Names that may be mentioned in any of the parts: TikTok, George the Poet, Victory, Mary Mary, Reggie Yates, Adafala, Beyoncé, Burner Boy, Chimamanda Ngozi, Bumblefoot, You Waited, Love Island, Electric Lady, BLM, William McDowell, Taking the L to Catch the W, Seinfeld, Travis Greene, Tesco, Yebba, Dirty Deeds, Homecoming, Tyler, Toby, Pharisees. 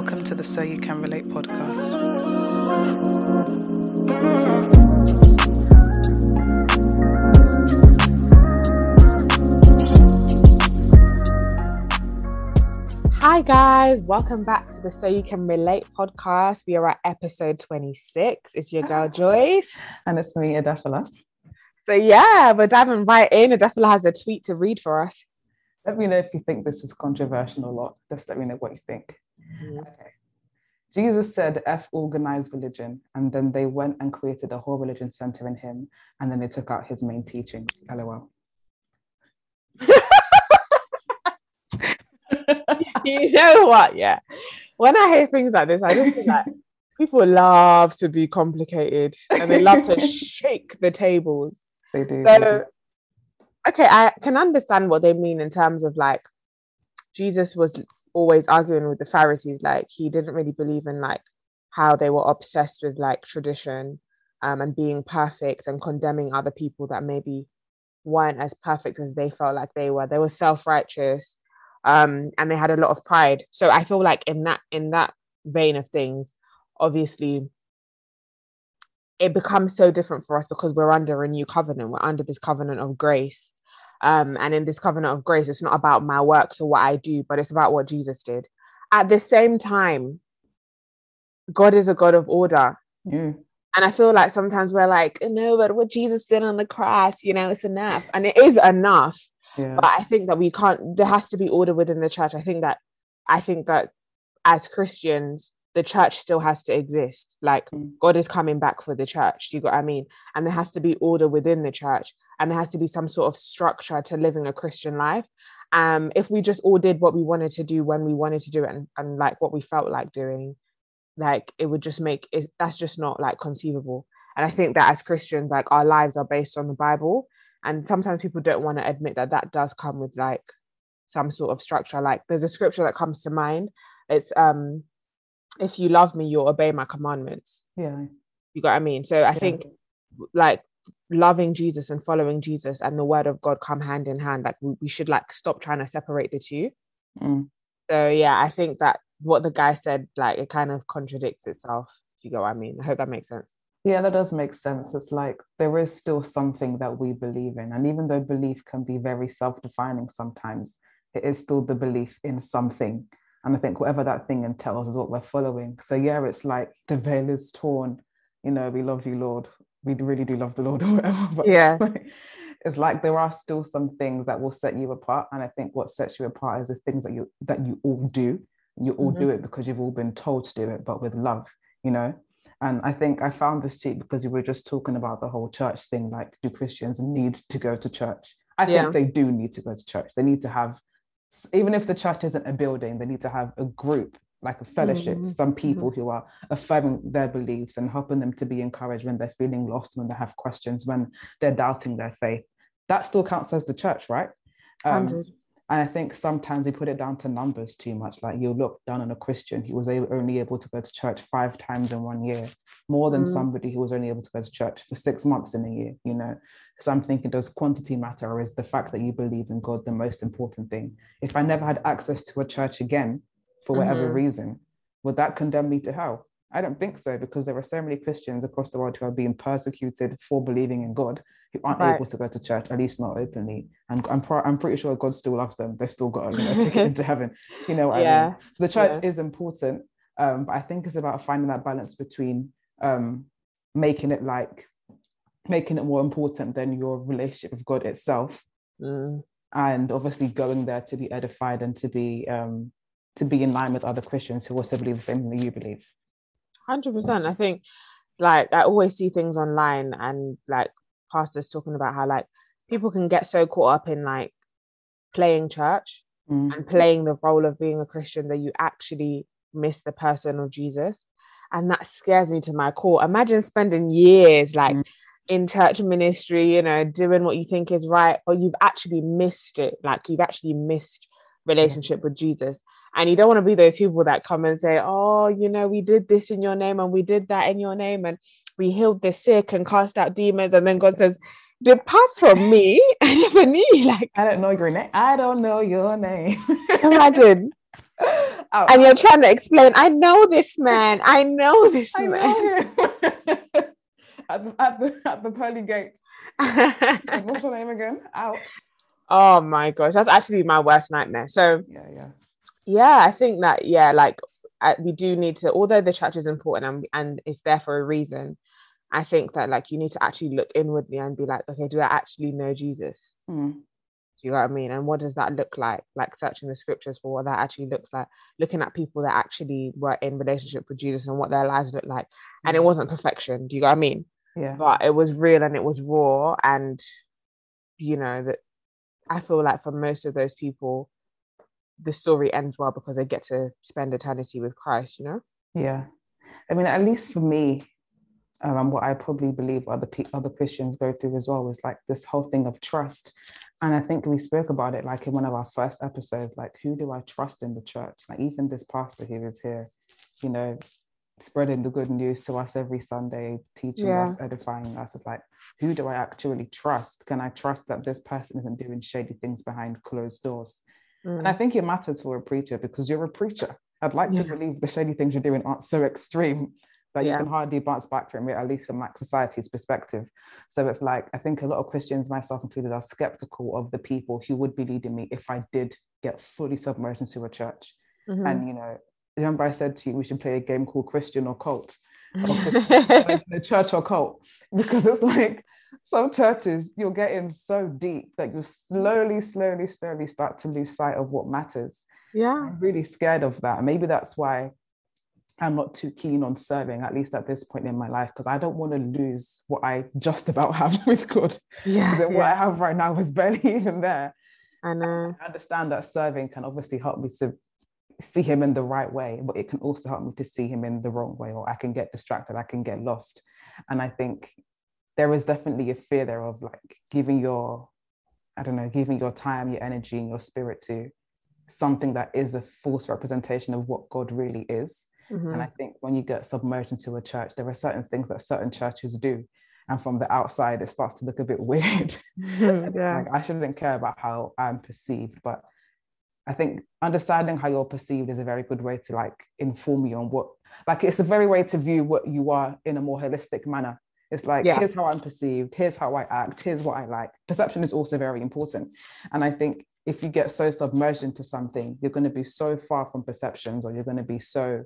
welcome to the So You Can Relate podcast. Hi guys, welcome back to the So You Can Relate podcast. We are at episode 26. It's your girl Joyce. And it's me, Adafala. So yeah, we're diving right in. Adafala has a tweet to read for us. Let me know if you think this is controversial or not. Just let me know what you think. Mm-hmm. Okay. Jesus said, F organized religion. And then they went and created a whole religion center in him. And then they took out his main teachings. LOL. You know what? Yeah. When I hear things like this, I just feel like people love to be complicated and they love to shake the tables. They do. So, okay, I can understand what they mean in terms of like Jesus was always arguing with the Pharisees, like he didn't really believe in like how they were obsessed with like tradition and being perfect and condemning other people that maybe weren't as perfect as they felt like they were. They were self-righteous and they had a lot of pride. So I feel like in that vein of things, obviously it becomes so different for us because we're under a new covenant. We're under this covenant of grace. And in this covenant of grace, it's not about my works or what I do, but it's about what Jesus did. At the same time, God is a God of order. Mm. And I feel like sometimes we're like, no, but what Jesus did on the cross, you know, it's enough. And it is enough. Yeah. But I think that there has to be order within the church. I think that as Christians, the church still has to exist. Like God is coming back for the church. Do you get what I mean? And there has to be order within the church, and there has to be some sort of structure to living a Christian life. If we just all did what we wanted to do when we wanted to do it and like what we felt like doing, like it would just make it. That's just not like conceivable. And I think that as Christians, like our lives are based on the Bible, and sometimes people don't want to admit that does come with like some sort of structure. Like there's a scripture that comes to mind. It's if you love me, you'll obey my commandments. Yeah. You got what I mean? So I think like loving Jesus and following Jesus and the word of God come hand in hand. Like we should like stop trying to separate the two. Mm. So yeah, I think that what the guy said, like it kind of contradicts itself. You get what I mean? I hope that makes sense. Yeah, that does make sense. It's like there is still something that we believe in. And even though belief can be very self-defining sometimes, it is still the belief in something. And I think whatever that thing entails is what we're following. So yeah, it's like the veil is torn. You know, we love you, Lord. We really do love the Lord or whatever. But yeah. It's like there are still some things that will set you apart. And I think what sets you apart is the things that you all do. You all do it because you've all been told to do it, but with love, you know. And I think I found this tweet because we were just talking about the whole church thing. Like, do Christians need to go to church? I think they do need to go to church. They need to have, even if the church isn't a building, they need to have a group, like a fellowship, some people who are affirming their beliefs and helping them to be encouraged when they're feeling lost, when they have questions, when they're doubting their faith. That still counts as the church, right? 100. And I think sometimes we put it down to numbers too much. Like you look down on a Christian who was only able to go to church 5 times in 1 year, more than somebody who was only able to go to church for 6 months in a year, you know? So I'm thinking, does quantity matter, or is the fact that you believe in God the most important thing? If I never had access to a church again, for whatever reason, would that condemn me to hell? I don't think so, because there are so many Christians across the world who are being persecuted for believing in God, who aren't able to go to church, at least not openly. And I'm pretty sure God still loves them. They've still got a ticket into heaven. You know what I mean? So the church is important, but I think it's about finding that balance between making it more important than your relationship with God itself, and obviously going there to be edified and to be in line with other Christians who also believe the same thing that you believe. 100%. I think like I always see things online and like pastors talking about how like people can get so caught up in like playing church and playing the role of being a Christian that you actually miss the person of Jesus. And that scares me to my core. Imagine spending years like in church ministry, you know, doing what you think is right, but you've actually missed it. Like you've actually missed relationship with Jesus. And you don't want to be those people that come and say, oh, you know, we did this in your name and we did that in your name and we healed the sick and cast out demons. And then God says, depart from me. I never knew. Like, I don't know your name. Imagine. And you're trying to explain, I know this man. at the pearly gates. Like, what's your name again? Ouch. Oh my gosh, that's actually my worst nightmare. So yeah, I think that we do need to, although the church is important and it's there for a reason, I think that like you need to actually look inwardly and be like, okay, do I actually know Jesus? Mm. Do you know what I mean? And what does that look like? Like searching the scriptures for what that actually looks like, looking at people that actually were in relationship with Jesus and what their lives looked like. And it wasn't perfection. Do you know what I mean? Yeah. But it was real and it was raw. And, you know, that I feel like for most of those people, the story ends well because they get to spend eternity with Christ, you know? Yeah. I mean, at least for me, what I probably believe other Christians go through as well is like this whole thing of trust. And I think we spoke about it like in one of our first episodes, like who do I trust in the church? Like even this pastor who is here, you know, spreading the good news to us every Sunday, teaching us, edifying us. It's like, who do I actually trust? Can I trust that this person isn't doing shady things behind closed doors? Mm. And I think it matters for a preacher because you're a preacher. I'd like to believe the shady things you're doing aren't so extreme that you can hardly bounce back from it, at least from like society's perspective. So it's like, I think a lot of Christians, myself included, are skeptical of the people who would be leading me if I did get fully submerged into a church. Mm-hmm. And, you know, remember I said to you, we should play a game called Christian or Cult, or the church or cult, because it's like some churches, you're getting so deep that you slowly start to lose sight of what matters. Yeah. I'm really scared of that. Maybe that's why I'm not too keen on serving, at least at this point in my life, because I don't want to lose what I just about have with God. Yeah, what I have right now is barely even there. And I understand that serving can obviously help me to see him in the right way, but it can also help me to see him in the wrong way, or I can get distracted, I can get lost. And I think there is definitely a fear there of like giving your time, your energy and your spirit to something that is a false representation of what God really is. Mm-hmm. And I think when you get submerged into a church, there are certain things that certain churches do. And from the outside, it starts to look a bit weird. Yeah. Like, I shouldn't care about how I'm perceived. But I think understanding how you're perceived is a very good way to like inform you on what, like it's a very way to view what you are in a more holistic manner. It's like, here's how I'm perceived. Here's how I act. Here's what I like. Perception is also very important. And I think if you get so submerged into something, you're going to be so far from perceptions, or you're going to be so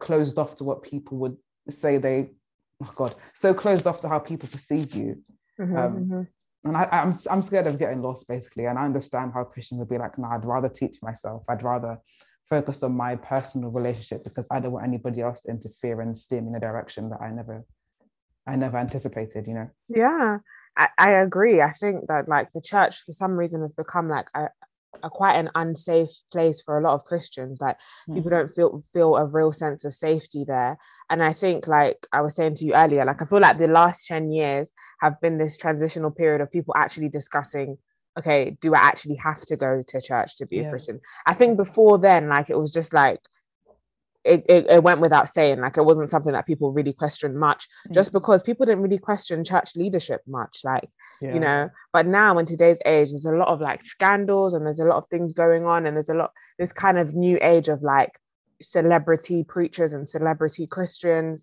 closed off to what people would say so closed off to how people perceive you. Mm-hmm, And I'm scared of getting lost, basically. And I understand how Christians would be like, no, I'd rather teach myself. I'd rather focus on my personal relationship because I don't want anybody else to interfere and steer me in a direction that I never anticipated, you know? Yeah, I agree. I think that like the church for some reason has become like a quite an unsafe place for a lot of Christians. Like people don't feel a real sense of safety there. And I think, like I was saying to you earlier, like I feel like the last 10 years have been this transitional period of people actually discussing, okay, do I actually have to go to church to be a Christian? I think before then, like it was just like it went without saying, like it wasn't something that people really questioned much, just because people didn't really question church leadership much, like you know. But now in today's age, there's a lot of like scandals and there's a lot of things going on, and there's a lot this kind of new age of like celebrity preachers and celebrity Christians,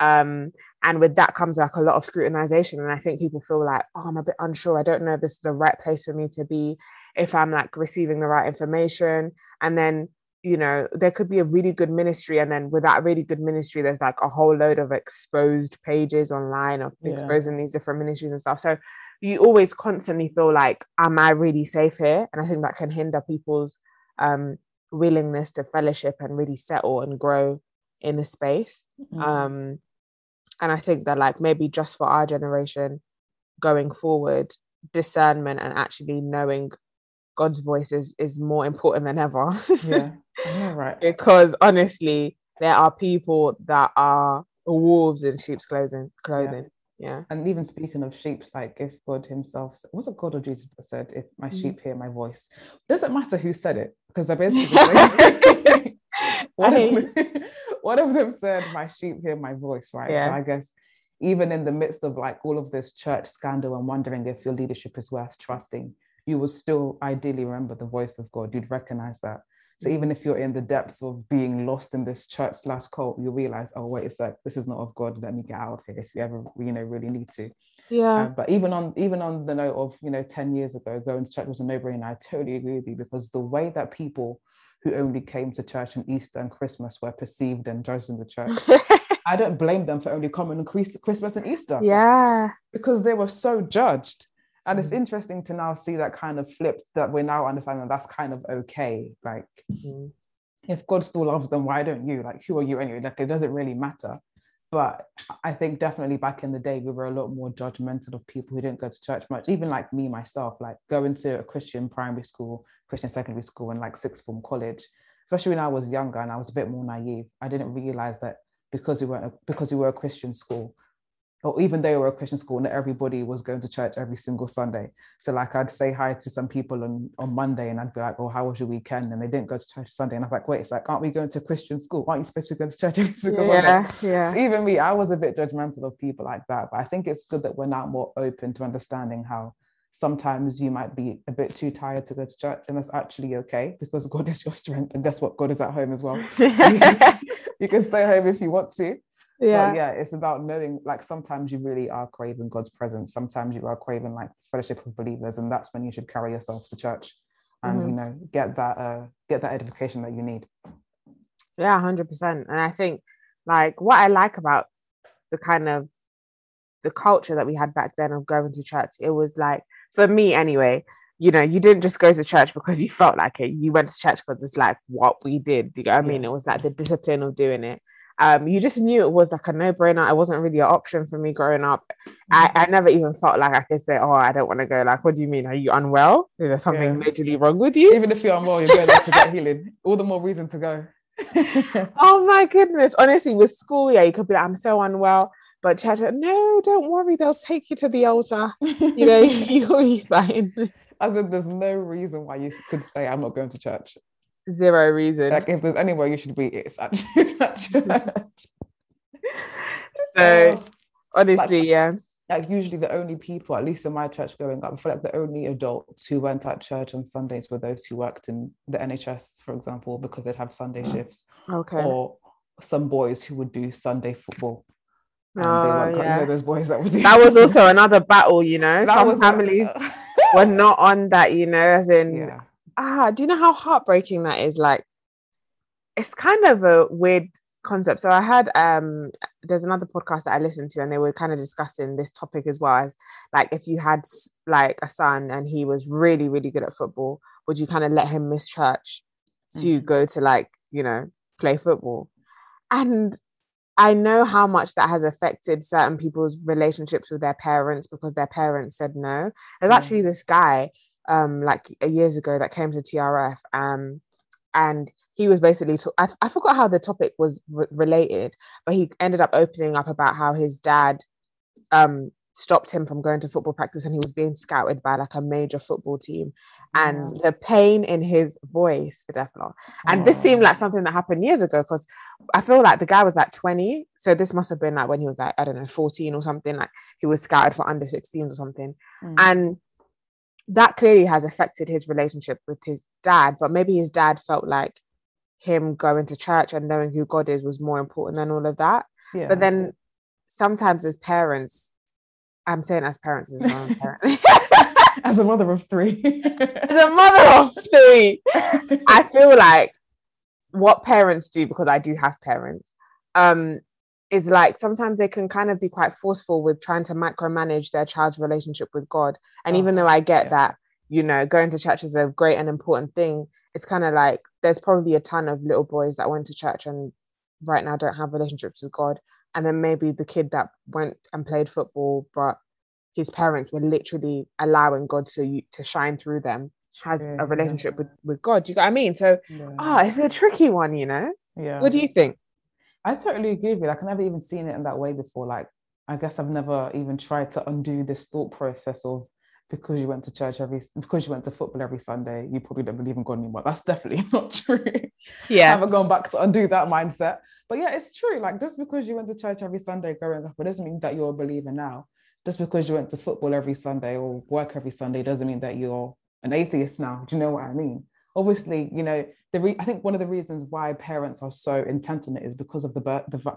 and with that comes like a lot of scrutinization. And I think people feel like, oh, I'm a bit unsure, I don't know if this is the right place for me to be, if I'm like receiving the right information. And then, you know, there could be a really good ministry, and then with that really good ministry, there's like a whole load of exposed pages online of exposing these different ministries and stuff. So you always constantly feel like, am I really safe here? And I think that can hinder people's willingness to fellowship and really settle and grow in a space. And I think that like maybe just for our generation going forward, discernment and actually knowing God's voice is more important than ever. Yeah, right. Because honestly, there are people that are wolves in sheep's clothing. Yeah. And even speaking of sheep, like if God himself, was it God or Jesus that said, if my sheep hear my voice? Doesn't matter who said it, because they're basically one of them said, my sheep hear my voice, right? Yeah. So I guess even in the midst of like all of this church scandal and wondering if your leadership is worth trusting, you will still ideally remember the voice of God. You'd recognize that. So even if you're in the depths of being lost in this church slash cult, you realize, oh wait, it's like, this is not of God, let me get out of here, if you ever, you know, really need to. Yeah. But even on the note of, you know, 10 years ago, going to church was a no-brainer. I totally agree with you, because the way that people who only came to church on Easter and Christmas were perceived and judged in the church, I don't blame them for only coming on Christmas and Easter. Yeah. Because they were so judged. And it's interesting to now see that kind of flipped, that we're now understanding that's kind of okay. Like, mm-hmm. if God still loves them, why don't you? Like, who are you anyway? Like, it doesn't really matter. But I think definitely back in the day, we were a lot more judgmental of people who didn't go to church much. Even like me, myself, like going to a Christian primary school, Christian secondary school, and like sixth form college, especially when I was younger and I was a bit more naive, I didn't realize that because we were a Christian school, or even though we were a Christian school, not everybody was going to church every single Sunday. So like I'd say hi to some people on Monday and I'd be like, oh, how was your weekend? And they didn't go to church Sunday. And I was like, wait, it's like, aren't we going to Christian school? Aren't you supposed to go to church every single Sunday? Yeah. So even me, I was a bit judgmental of people like that. But I think it's good that we're now more open to understanding how sometimes you might be a bit too tired to go to church, and that's actually okay, because God is your strength. And guess what? God is at home as well. You can stay home if you want to. Yeah. But yeah, it's about knowing, like, sometimes you really are craving God's presence, sometimes you are craving like fellowship of believers, and that's when you should carry yourself to church and mm-hmm. you know, get that edification that you need. Yeah, 100%. And I think like what I like about the kind of the culture that we had back then of going to church, it was like, for me anyway, you know, you didn't just go to church because you felt like it, you went to church because it's like what we did, do you know what I mean? It was like the discipline of doing it. You just knew it was like a no-brainer. It wasn't really an option for me growing up. I never even felt like I could say, oh, I don't want to go. Like, what do you mean? Are you unwell? Is there something majorly wrong with you? Even if you're unwell, you're going to get healing. All the more reason to go. Oh my goodness. Honestly, with school, yeah, you could be like, I'm so unwell. But church, no, don't worry, they'll take you to the altar. You know, you'll be fine. I said, there's no reason why you could say I'm not going to church. Zero reason. Like, if there's anywhere you should be, it's at church. So honestly, like, yeah. Like usually the only people, at least in my church growing up, I feel like the only adults who went at church on Sundays were those who worked in the NHS, for example, because they'd have Sunday shifts. Okay. Or some boys who would do Sunday football. And you know, those boys that would do that was also another battle, you know. That some families were not on that, you know, as in do you know how heartbreaking that is? Like, it's kind of a weird concept. So I heard there's another podcast that I listened to, and they were kind of discussing this topic as well, as like, if you had like a son and he was really, really good at football, would you kind of let him miss church to go to, like, you know, play football? And I know how much that has affected certain people's relationships with their parents because their parents said no. There's actually this guy like years ago that came to TRF, and he was basically I forgot how the topic was related, but he ended up opening up about how his dad stopped him from going to football practice, and he was being scouted by like a major football team, and the pain in his voice, definitely. And this seemed like something that happened years ago, because I feel like the guy was like 20, so this must have been like when he was like, I don't know, 14 or something. Like, he was scouted for under 16s or something, and that clearly has affected his relationship with his dad. But maybe his dad felt like him going to church and knowing who God is was more important than all of that. Yeah. But then sometimes as parents, I'm saying as parents as well, as a mother of three. I feel like what parents do, because I do have parents, is like sometimes they can kind of be quite forceful with trying to micromanage their child's relationship with God. And even though I get that, you know, going to church is a great and important thing, it's kind of like there's probably a ton of little boys that went to church and right now don't have relationships with God. And then maybe the kid that went and played football, but his parents were literally allowing God to shine through them, has a relationship with God. You got what I mean? So, it's a tricky one, you know? Yeah. What do you think? I totally agree with you. Like, I've never even seen it in that way before. Like, I guess I've never even tried to undo this thought process of because you went to football every Sunday, you probably don't believe in God anymore. That's definitely not true. Yeah. I haven't gone back to undo that mindset. But yeah, it's true. Like, just because you went to church every Sunday growing up, it doesn't mean that you're a believer now. Just because you went to football every Sunday or work every Sunday doesn't mean that you're an atheist now. Do you know what I mean? obviously, you know, I think one of the reasons why parents are so intent on it is because of the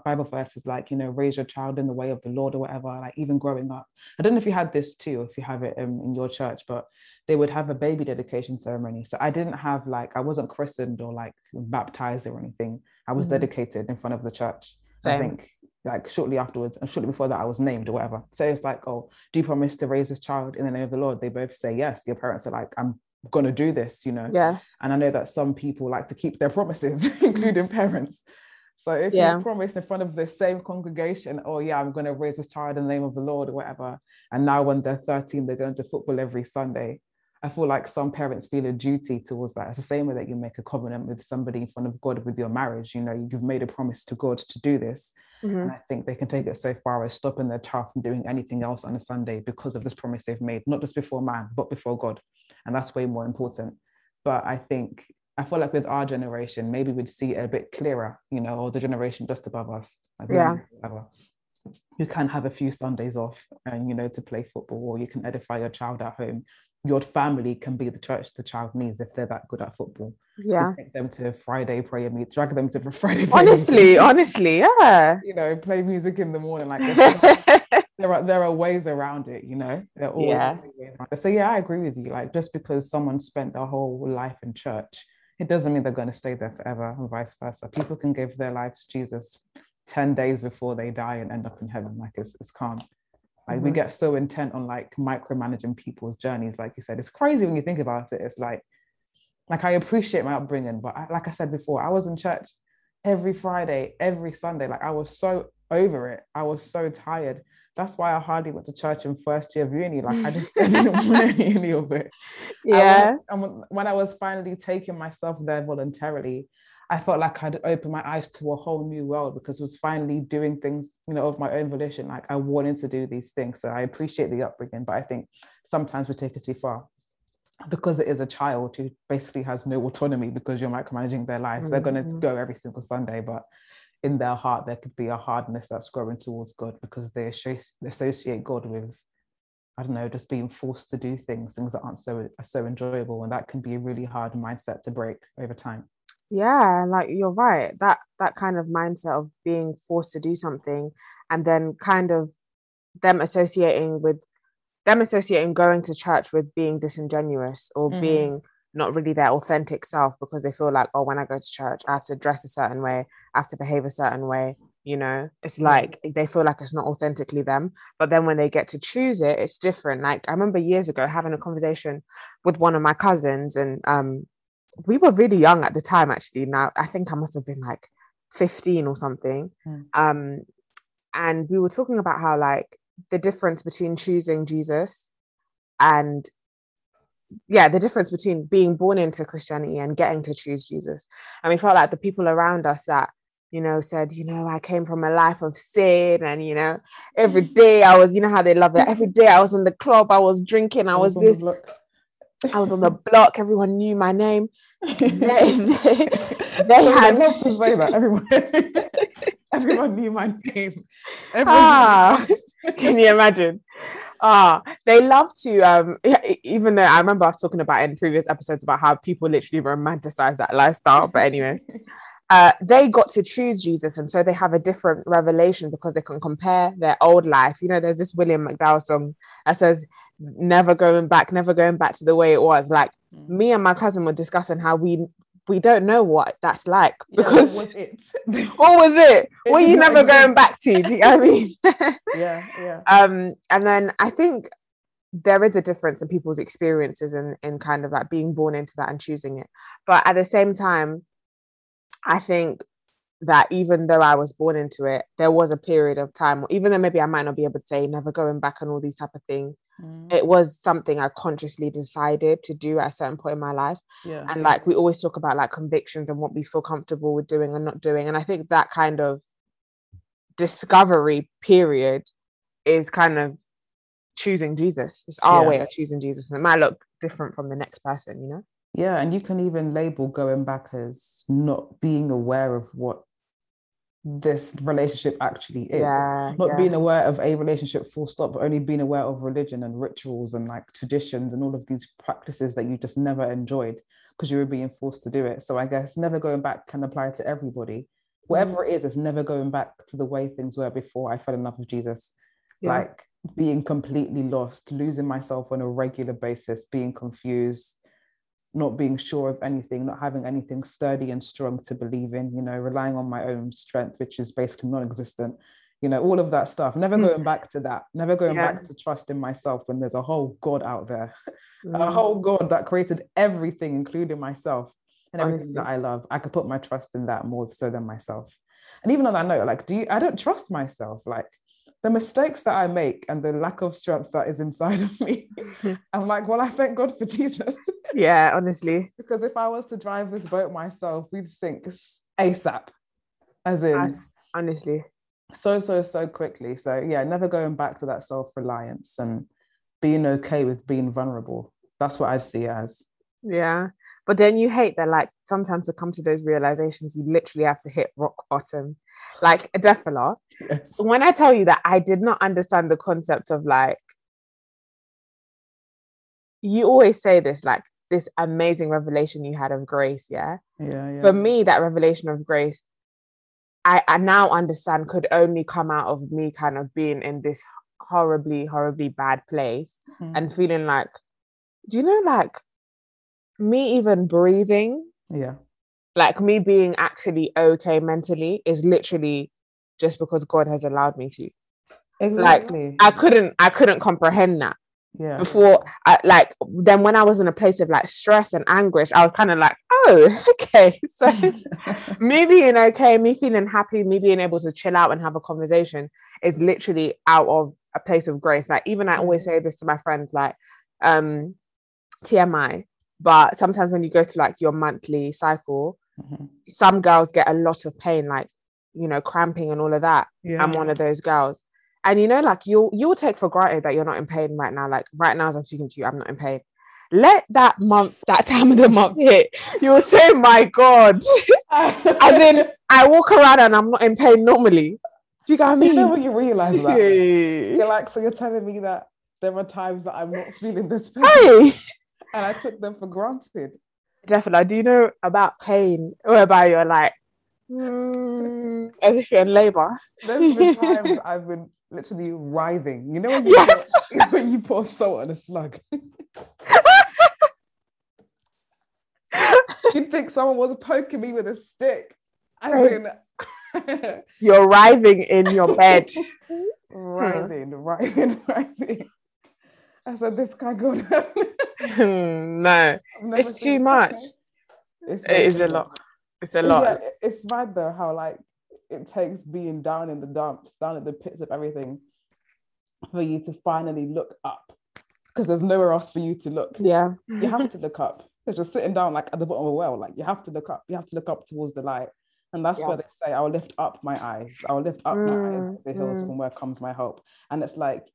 Bible verses, like, you know, raise your child in the way of the Lord or whatever, like even growing up. I don't know if you had this too, if you have it in your church, but they would have a baby dedication ceremony. So I didn't have I wasn't christened or like baptized or anything. I was dedicated in front of the church. So I think like shortly afterwards and shortly before that I was named or whatever. So it's like, oh, do you promise to raise this child in the name of the Lord? They both say yes. Your parents are like, I'm going to do this, you know. Yes. And I know that some people like to keep their promises, including parents. So if you promise in front of the same congregation, oh yeah, I'm going to raise this child in the name of the Lord or whatever, and now when they're 13 they're going to football every Sunday, I feel like some parents feel a duty towards that. It's the same way that you make a covenant with somebody in front of God with your marriage. You know, you've made a promise to God to do this. Mm-hmm. And I think they can take it so far as stopping their child from doing anything else on a Sunday because of this promise they've made, not just before man, but before God. And that's way more important. But I feel like with our generation, maybe we'd see it a bit clearer, you know, or the generation just above us. You can have a few Sundays off and, you know, to play football, or you can edify your child at home. Your family can be the church the child needs if they're that good at football. Yeah. Take them to Friday prayer meet, drag them to Friday prayer meet. Honestly, yeah. You know, play music in the morning. Like there are ways around it, you know. There are always ways around it. So yeah, I agree with you. Like just because someone spent their whole life in church, it doesn't mean they're going to stay there forever, and vice versa. People can give their lives to Jesus 10 days before they die and end up in heaven. Like it's calm. Like we get so intent on like micromanaging people's journeys. Like you said, it's crazy when you think about it. It's like I appreciate my upbringing, but like I said before, I was in church every Friday, every Sunday. Like I was so over it. I was so tired. That's why I hardly went to church in first year of uni. Like I didn't want any of it. Yeah. And when I was finally taking myself there voluntarily, I felt like I'd opened my eyes to a whole new world because I was finally doing things, you know, of my own volition. Like I wanted to do these things. So I appreciate the upbringing, but I think sometimes we take it too far because it is a child who basically has no autonomy because you're micromanaging their lives. Mm-hmm. They're going to go every single Sunday, but in their heart, there could be a hardness that's growing towards God because they associate God with, I don't know, just being forced to do things that aren't so enjoyable. And that can be a really hard mindset to break over time. Yeah, like you're right. That kind of mindset of being forced to do something and then kind of them associating going to church with being disingenuous or being not really their authentic self because they feel like, oh, when I go to church, I have to dress a certain way, I have to behave a certain way, you know. It's like they feel like it's not authentically them. But then when they get to choose it, it's different. Like I remember years ago having a conversation with one of my cousins and we were really young at the time, actually. Now, I think I must have been like 15 or something. And we were talking about how, like, the difference between choosing Jesus and, yeah, the difference between being born into Christianity and getting to choose Jesus. And we felt like the people around us that, you know, said, you know, I came from a life of sin and, you know, every day I was, you know how they love it. Every day I was in the club, I was drinking, I was on the block, everyone knew my name. I love to say that. Everyone knew my name. Can you imagine? They love to, even though I remember I was talking about in previous episodes about how people literally romanticize that lifestyle. But anyway, they got to choose Jesus. And so they have a different revelation because they can compare their old life. You know, there's this William McDowell song that says, never going back to the way it was. Like me and my cousin were discussing how we don't know what that's like because what was it never going back to, do you know what I mean? And then I think there is a difference in people's experiences in kind of like being born into that and choosing it. But at the same time, I think that even though I was born into it, there was a period of time, even though maybe I might not be able to say never going back and all these type of things, it was something I consciously decided to do at a certain point in my life. And like we always talk about like convictions and what we feel comfortable with doing and not doing, and I think that kind of discovery period is kind of choosing Jesus. It's our way of choosing Jesus, and it might look different from the next person, you know. Yeah, and you can even label going back as not being aware of what this relationship actually is. Not being aware of a relationship full stop, but only being aware of religion and rituals and like traditions and all of these practices that you just never enjoyed because you were being forced to do it. So I guess never going back can apply to everybody. Whatever it is, it's never going back to the way things were before I fell in love with Jesus. Like being completely lost, losing myself on a regular basis, being confused, not being sure of anything, not having anything sturdy and strong to believe in, you know, relying on my own strength, which is basically non-existent, you know, all of that stuff. Never going back to that, never going back to trusting myself when there's a whole God out there, a whole God that created everything, including myself and everything that I love. I could put my trust in that more so than myself. And even on that note, like, I don't trust myself. Like, the mistakes that I make and the lack of strength that is inside of me, I'm like, well, I thank God for Jesus. Yeah, honestly. Because if I was to drive this boat myself, we'd sink ASAP. As in, honestly, so quickly. So yeah, never going back to that self-reliance and being okay with being vulnerable. That's what I see it as. Yeah, but then you hate that, like, sometimes to come to those realizations you literally have to hit rock bottom, like Adefala. When I tell you that I did not understand the concept of, like, you always say this, like, this amazing revelation you had of grace. For me, that revelation of grace I now understand could only come out of me kind of being in this horribly bad place and feeling like, do you know, like, me even breathing, like me being actually okay mentally is literally just because God has allowed me to. Exactly. Like, I couldn't comprehend that before. Like, then when I was in a place of, like, stress and anguish, I was kind of like, oh, okay, so me being okay, me feeling happy, me being able to chill out and have a conversation is literally out of a place of grace. Like, even I always say this to my friends, like, TMI, but sometimes when you go through, like, your monthly cycle, some girls get a lot of pain, like, you know, cramping and all of that. I'm one of those girls. And, you know, like, you'll take for granted that you're not in pain right now. Like, right now as I'm speaking to you, I'm not in pain. Let that time of the month hit. You'll say, my God. As in, I walk around and I'm not in pain normally. Do you get what I mean? You know when you realise that? You're like, so you're telling me that there are times that I'm not feeling this pain? Hey. And I took them for granted. Definitely. Do you know about pain whereby you're like, as if you're in labour? There's been times I've been literally writhing. You know when you, when you pour salt on a slug? You'd think someone was poking me with a stick. You're writhing in your bed. Writhing. I said, this guy go down. No, it's too much. It's a lot. Yeah, it's mad though how, like, it takes being down in the dumps, down at the pits of everything, for you to finally look up, because there's nowhere else for you to look. Yeah, you have to look up. You're just sitting down, like, at the bottom of a well. Like, you have to look up. You have to look up towards the light, and that's where they say, "I will lift up my eyes. I will lift up my eyes to the hills from where comes my help." And it's like,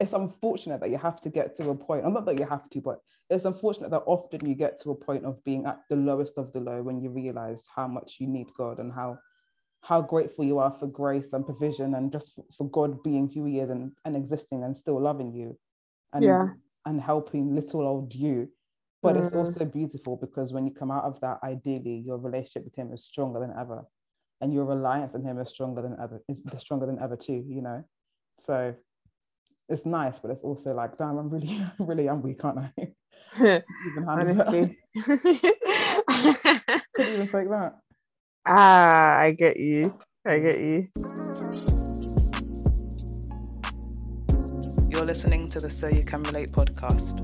it's unfortunate that you have to get to a point, and not that you have to, but it's unfortunate that often you get to a point of being at the lowest of the low when you realize how much you need God and how grateful you are for grace and provision and just for God being who he is and existing and still loving you and helping little old you. But it's also beautiful because when you come out of that, ideally your relationship with him is stronger than ever, and your reliance on him is stronger than ever too, you know. So it's nice, but it's also like, damn, I'm really hungry, can't I? Even honestly. Couldn't even take that. Ah, I get you. You're listening to the So You Can Relate podcast.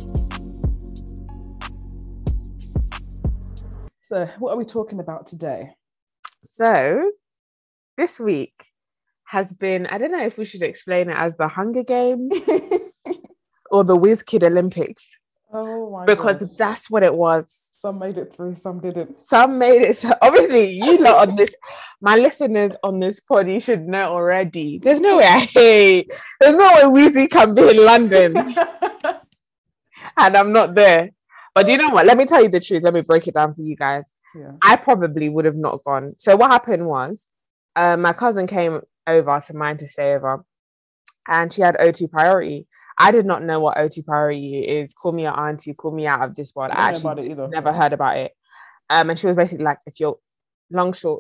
So what are we talking about today? So this week has been, I don't know if we should explain it as the Hunger Games or the Wizkid Olympics. Oh my God. Because that's what it was. Some made it through, some didn't. Some made it. So obviously, you lot on this, my listeners on this pod, you should know already. There's no way there's no way Wizzy can be in London and I'm not there. But do you know what? Let me tell you the truth. Let me break it down for you guys. Yeah. I probably would have not gone. So what happened was, my cousin came over to mine to stay over, and she had O2 priority. I did not know what O2 priority is. Call me your auntie, call me out of this world. I actually never heard about it. And she was basically like, if you're long story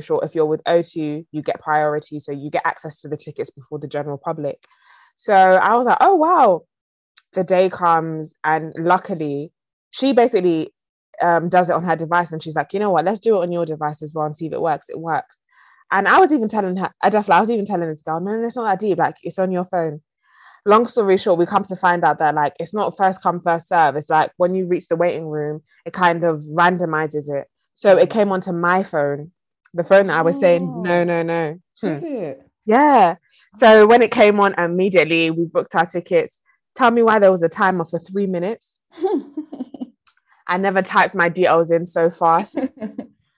short, if you're with O2, you get priority. So you get access to the tickets before the general public. So I was like, oh, wow. The day comes, and luckily she basically does it on her device. And she's like, you know what, let's do it on your device as well and see if it works. It works. And I was even telling her, I was even telling this girl, no, it's not that deep. Like, it's on your phone. Long story short, we come to find out that, like, it's not first come, first serve. It's like when you reach the waiting room, it kind of randomizes it. So it came onto my phone, the phone that I was saying, no. Yeah. So when it came on, immediately we booked our tickets. Tell me why there was a timer for 3 minutes. I never typed my details in so fast.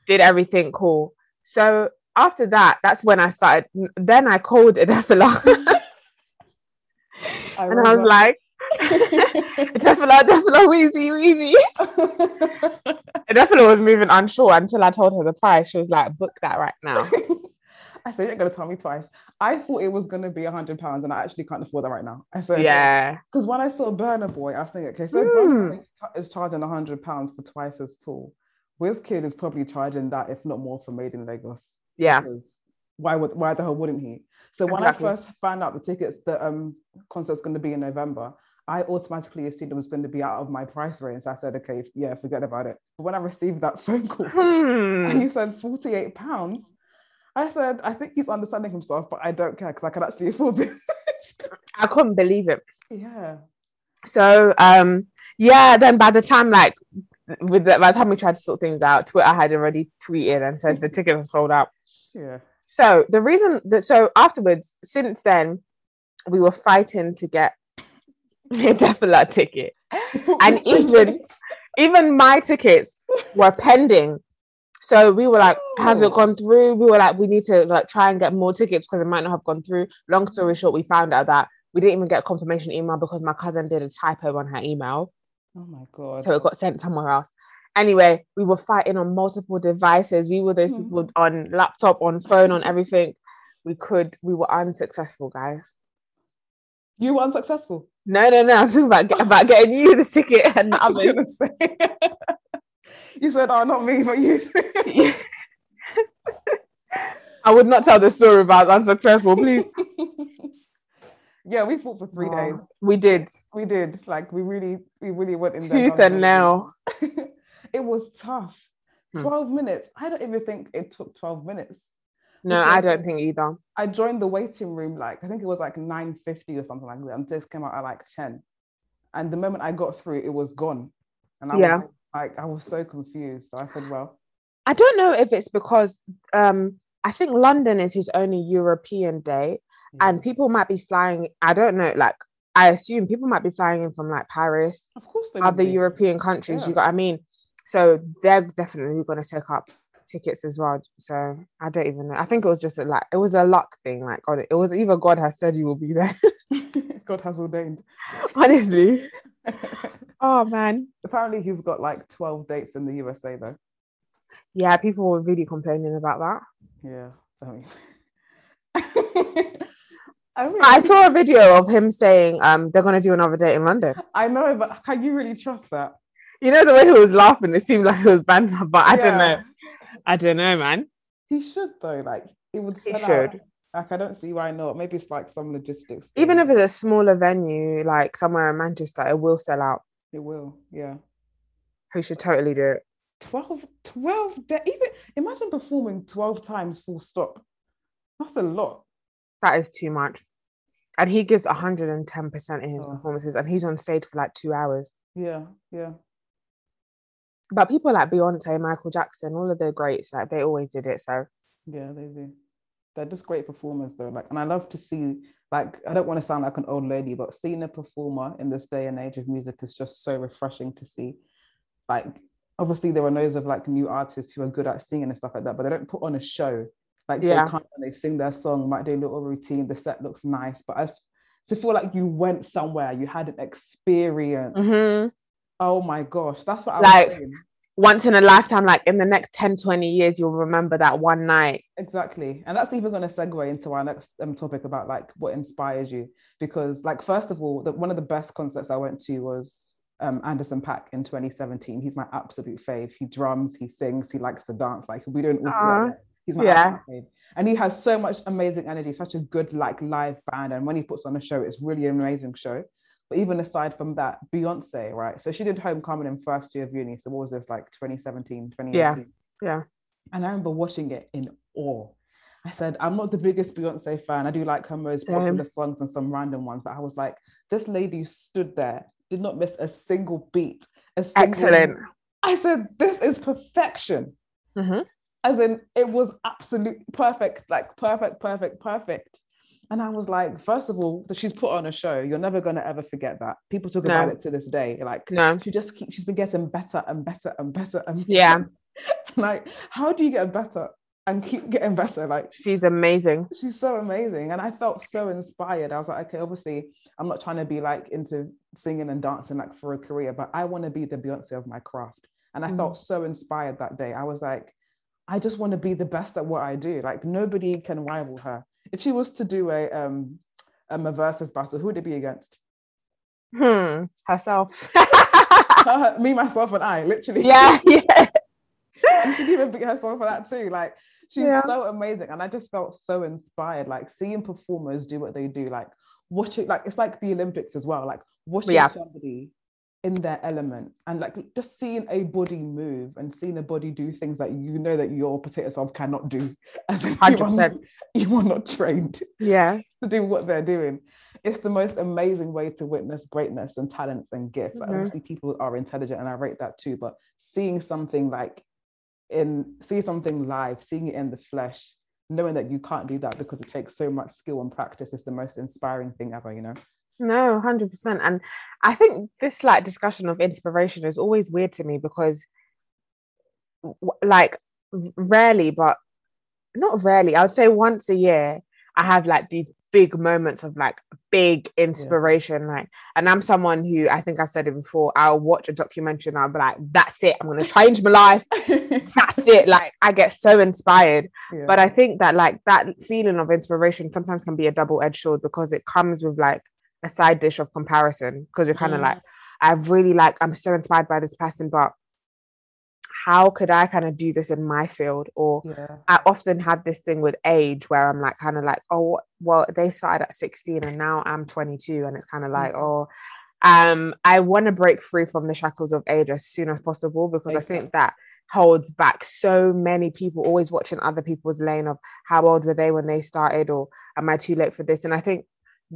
Did everything cool. So after that, that's when I started. Then I called Adefila. And I was like, Adefila, wheezy. Adefila was moving unsure until I told her the price. She was like, book that right now. I said, you're going to tell me twice. I thought it was going to be £100 and I actually can't afford that right now. I said, yeah. Because when I saw Burner Boy, I was thinking, okay, so Burner Boy is charging £100 for twice as tall. Wizkid is probably charging that, if not more, for Made in Lagos. Yeah. Why the hell wouldn't he? So when I first found out the tickets, the concert's going to be in November, I automatically assumed it was going to be out of my price range. So I said, okay, yeah, forget about it. But when I received that phone call and he said £48, I said, I think he's understanding himself, but I don't care because I can actually afford this. I couldn't believe it. Yeah. So, then by the time we tried to sort things out, Twitter had already tweeted and said the tickets are sold out. Yeah. So the reason that, so afterwards, since then, we were fighting to get a Defila ticket. And even my tickets were pending. So we were like, has it gone through? We were like, we need to like try and get more tickets because it might not have gone through. Long story short, we found out that we didn't even get a confirmation email because my cousin did a typo on her email. Oh my God. So it got sent somewhere else. Anyway, we were fighting on multiple devices. We were those people on laptop, on phone, on everything. We were unsuccessful, guys. You were unsuccessful? No. I'm talking about getting you the ticket and the others. You said, oh, not me, but you. I would not tell the story about unsuccessful, please. Yeah, we fought for 3 days. We did. Like, we really went in there. Tooth and nail. It was tough. 12 minutes. I don't even think it took 12 minutes. No, I don't think either. I joined the waiting room, like, I think it was like 9:50 or something like that. And this came out at like 10. And the moment I got through, it was gone. And I was so confused. So I said, well. I don't know if it's because I think London is his only European day. And people might be flying, I don't know, like, I assume people might be flying in from, like, Paris. Of course they other European countries, yeah. You got what I mean? So they're definitely going to take up tickets as well. So I don't even know. I think it was just, it was a luck thing. Like, it was either God has said you will be there. God has ordained. Honestly. Oh, man. Apparently he's got, 12 dates in the USA, though. Yeah, people were really complaining about that. Yeah. I saw a video of him saying they're going to do another date in London. I know, but can you really trust that? You know, the way he was laughing, it seemed like it was banter, but I don't know. I don't know, man. He should, though. It would sell out. I don't see why not. Maybe it's, some logistics thing. Even if it's a smaller venue, somewhere in Manchester, it will sell out. It will, yeah. He should totally do it. 12 days. Even, imagine performing 12 times full stop. That's a lot. That is too much. And he gives 110% in his performances, and he's on stage for 2 hours. Yeah. But people like Beyonce, Michael Jackson, all of their greats, they always did it. So yeah, they do. They're just great performers, though. And I love to see. I don't want to sound like an old lady, but seeing a performer in this day and age of music is just so refreshing to see. Obviously there are loads of new artists who are good at singing and stuff like that, but they don't put on a show. They come and they sing their song, might do a little routine, the set looks nice, but to feel like you went somewhere, you had an experience. Oh my gosh, that's what I was saying. once in a lifetime, like in the next 10, 20 years, you'll remember that one night. Exactly. And that's even going to segue into our next topic about like what inspires you. Because like, first of all, one of the best concerts I went to was Anderson .Paak in 2017. He's my absolute fave. He drums, he sings, he likes to dance. Like we don't all feel like he's my absolute fave. And he has so much amazing energy, such a good like live band. And when he puts on a show, it's really an amazing show. But even aside from that, Beyonce, right? So she did Homecoming in first year of uni. So what was this, like 2017, 2018? Yeah. And I remember watching it in awe. I said, I'm not the biggest Beyonce fan. I do like her most popular songs and some random ones. But I was like, this lady stood there, did not miss a single beat. Excellent. I said, this is perfection. Mm-hmm. As in, it was absolutely perfect, like perfect. And I was like, first of all, that she's put on a show. You're never going to ever forget that. People talk about it to this day. Like, she just she's been getting better and better and better. Like, how do you get better and keep getting better? Like, she's amazing. She's so amazing. And I felt so inspired. I was like, okay, obviously, I'm not trying to be like into singing and dancing like for a career, but I want to be the Beyonce of my craft. And I felt so inspired that day. I was like, I just want to be the best at what I do. Like, nobody can rival her. If she was to do a versus battle, who would it be against? Herself. Me, myself, and I, literally. Yeah. And she'd even beat herself for that too. Like, she's so amazing. And I just felt so inspired. Like, seeing performers do what they do, like, watching, like, it's like the Olympics as well. Like, watching somebody in their element and like just seeing a body move and seeing a body do things that you know that your particular self cannot do, as in 100%. You are not trained to do what they're doing. It's the most amazing way to witness greatness and talents and gifts. Like, obviously people are intelligent and I rate that too, but seeing something like see something live, seeing it in the flesh, knowing that you can't do that because it takes so much skill and practice is the most inspiring thing ever, you know. No, 100%. And I think this like discussion of inspiration is always weird to me because like rarely, but not rarely, I would say once a year, I have like these big moments of like big inspiration. Like, and I'm someone who, I think I've said it before, I'll watch a documentary and I'll be like, that's it, I'm going to change my life. That's it. Like, I get so inspired. But I think that like that feeling of inspiration sometimes can be a double-edged sword because it comes with like a side dish of comparison, because you're kind of like, I really like, I'm so inspired by this person, but how could I kind of do this in my field? Or I often have this thing with age where I'm like kind of like, oh well, they started at 16 and now I'm 22, and it's kind of like, I want to break free from the shackles of age as soon as possible, because I think that holds back so many people, always watching other people's lane of how old were they when they started, or am I too late for this? And I think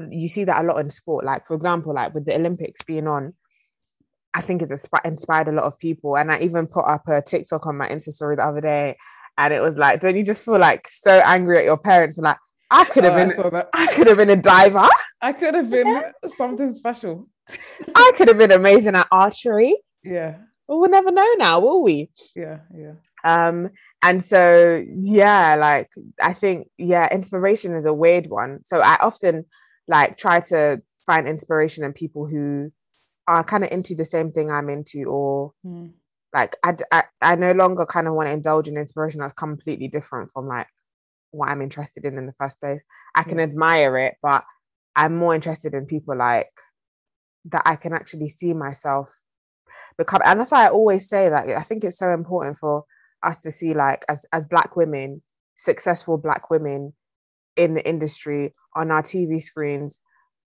you see that a lot in sport, like for example, like with the Olympics being on, I think it's inspired a lot of people. And I even put up a TikTok on my Insta story the other day, and it was like, don't you just feel like so angry at your parents? Like, I could have been a diver, I could have been something special, I could have been amazing at archery. Well, we'll never know now, will we? And so like I think inspiration is a weird one. So I often like try to find inspiration in people who are kind of into the same thing I'm into, or like I no longer kind of want to indulge in inspiration that's completely different from like what I'm interested in the first place. I can admire it, but I'm more interested in people like that I can actually see myself become. And that's why I always say, like, I think it's so important for us to see, like, as Black women, successful Black women in the industry, on our TV screens,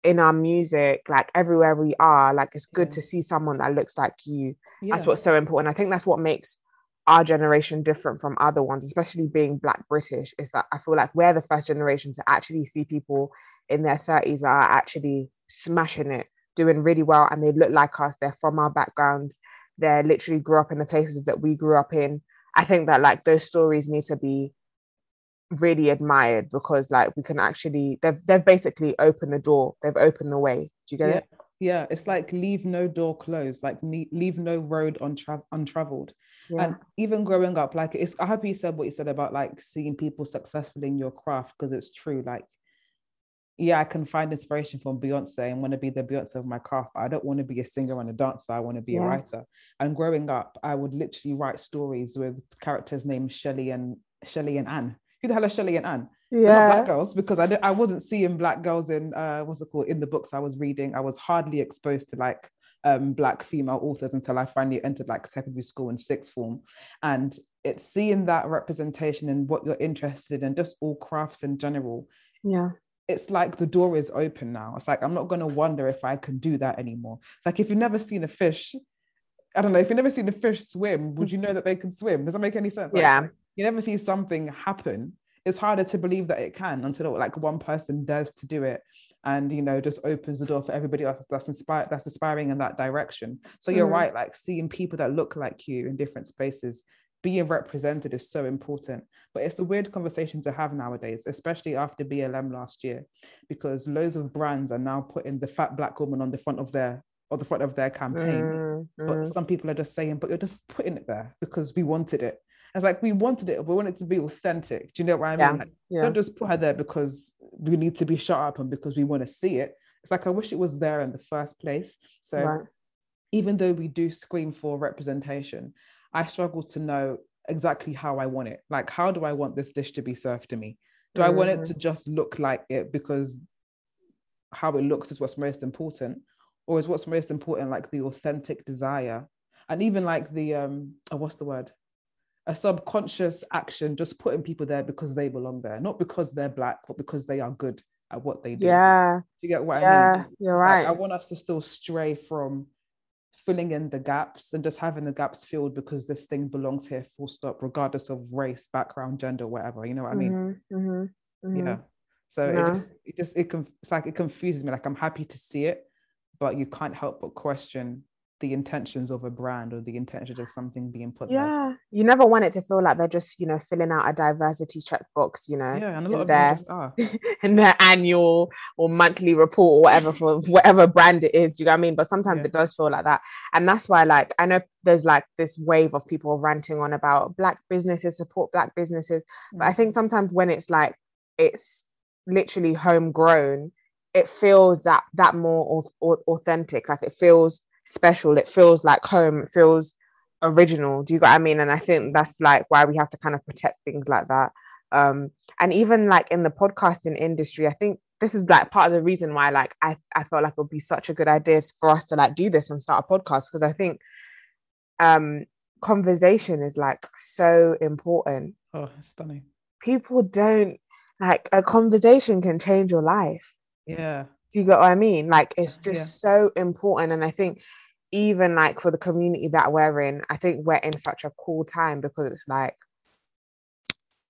in our music, like everywhere we are, like it's good to see someone that looks like you. That's what's so important. I think that's what makes our generation different from other ones, especially being Black British, is that I feel like we're the first generation to actually see people in their 30s that are actually smashing it, doing really well, and they look like us, they're from our backgrounds, they literally grew up in the places that we grew up in. I think that like those stories need to be really admired, because like we can actually, they've basically opened the door, they've opened the way. Do you get it? Yeah, it's like leave no door closed, like leave no road untraveled. And even growing up, like it's, I hope you said what you said about like seeing people successful in your craft, because it's true. Like yeah, I can find inspiration from Beyonce and want to be the Beyonce of my craft, but I don't want to be a singer and a dancer. I want to be a writer. And growing up, I would literally write stories with characters named Shelley and Anne. Who the hell are Shelley and Anne? Yeah, not black girls, because I wasn't seeing black girls in in the books I was reading. I was hardly exposed to like black female authors until I finally entered like secondary school in sixth form. And it's seeing that representation in what you're interested in, just all crafts in general. Yeah. It's like the door is open now. It's like, I'm not going to wonder if I can do that anymore. It's like, if you've never seen a fish, I don't know, if you've never seen a fish swim, would you know that they can swim? Does that make any sense? Like, yeah. You never see something happen. It's harder to believe that it can until like one person dares to do it and, you know, just opens the door for everybody else that's aspiring in that direction. So you're right, like seeing people that look like you in different spaces being represented is so important. But it's a weird conversation to have nowadays, especially after BLM last year, because loads of brands are now putting the fat black woman on the front of their campaign. But some people are just saying, but you're just putting it there because we wanted it. It's like, we wanted it. We want it to be authentic. Do you know what I mean? Yeah, like, yeah. Don't just put her there because we need to be shut up and because we want to see it. It's like, I wish it was there in the first place. So even though we do scream for representation, I struggle to know exactly how I want it. Like, how do I want this dish to be served to me? Do I want it to just look like it because how it looks is what's most important? Or is what's most important like the authentic desire? And even like the, a subconscious action, just putting people there because they belong there, not because they're black, but because they are good at what they do. Yeah. You get what I mean? You're right. Like, I want us to still stray from filling in the gaps and just having the gaps filled because this thing belongs here, full stop, regardless of race, background, gender, whatever. You know what I mean? You know. So it confuses me. Like, I'm happy to see it, but you can't help but question the intentions of a brand or the intentions of something being put there. You never want it to feel like they're just, you know, filling out a diversity checkbox, you know, and a lot of them just are. In their annual or monthly report or whatever for whatever brand it is. Do you know what I mean? But sometimes it does feel like that. And that's why, like, I know there's like this wave of people ranting on about black businesses, support black businesses. But I think sometimes when it's like, it's literally homegrown, it feels that more authentic. Like, it feels special, it feels like home, it feels original. Do you get what I mean? And I think that's like why we have to kind of protect things like that, and even like in the podcasting industry, I think this is like part of the reason why like I felt like it would be such a good idea for us to like do this and start a podcast, because I think conversation is like so important. Oh, it's stunning. People don't, like, a conversation can change your life. Yeah. Do you get what I mean? Like, it's just so important. And I think even like for the community that we're in, I think we're in such a cool time, because it's like,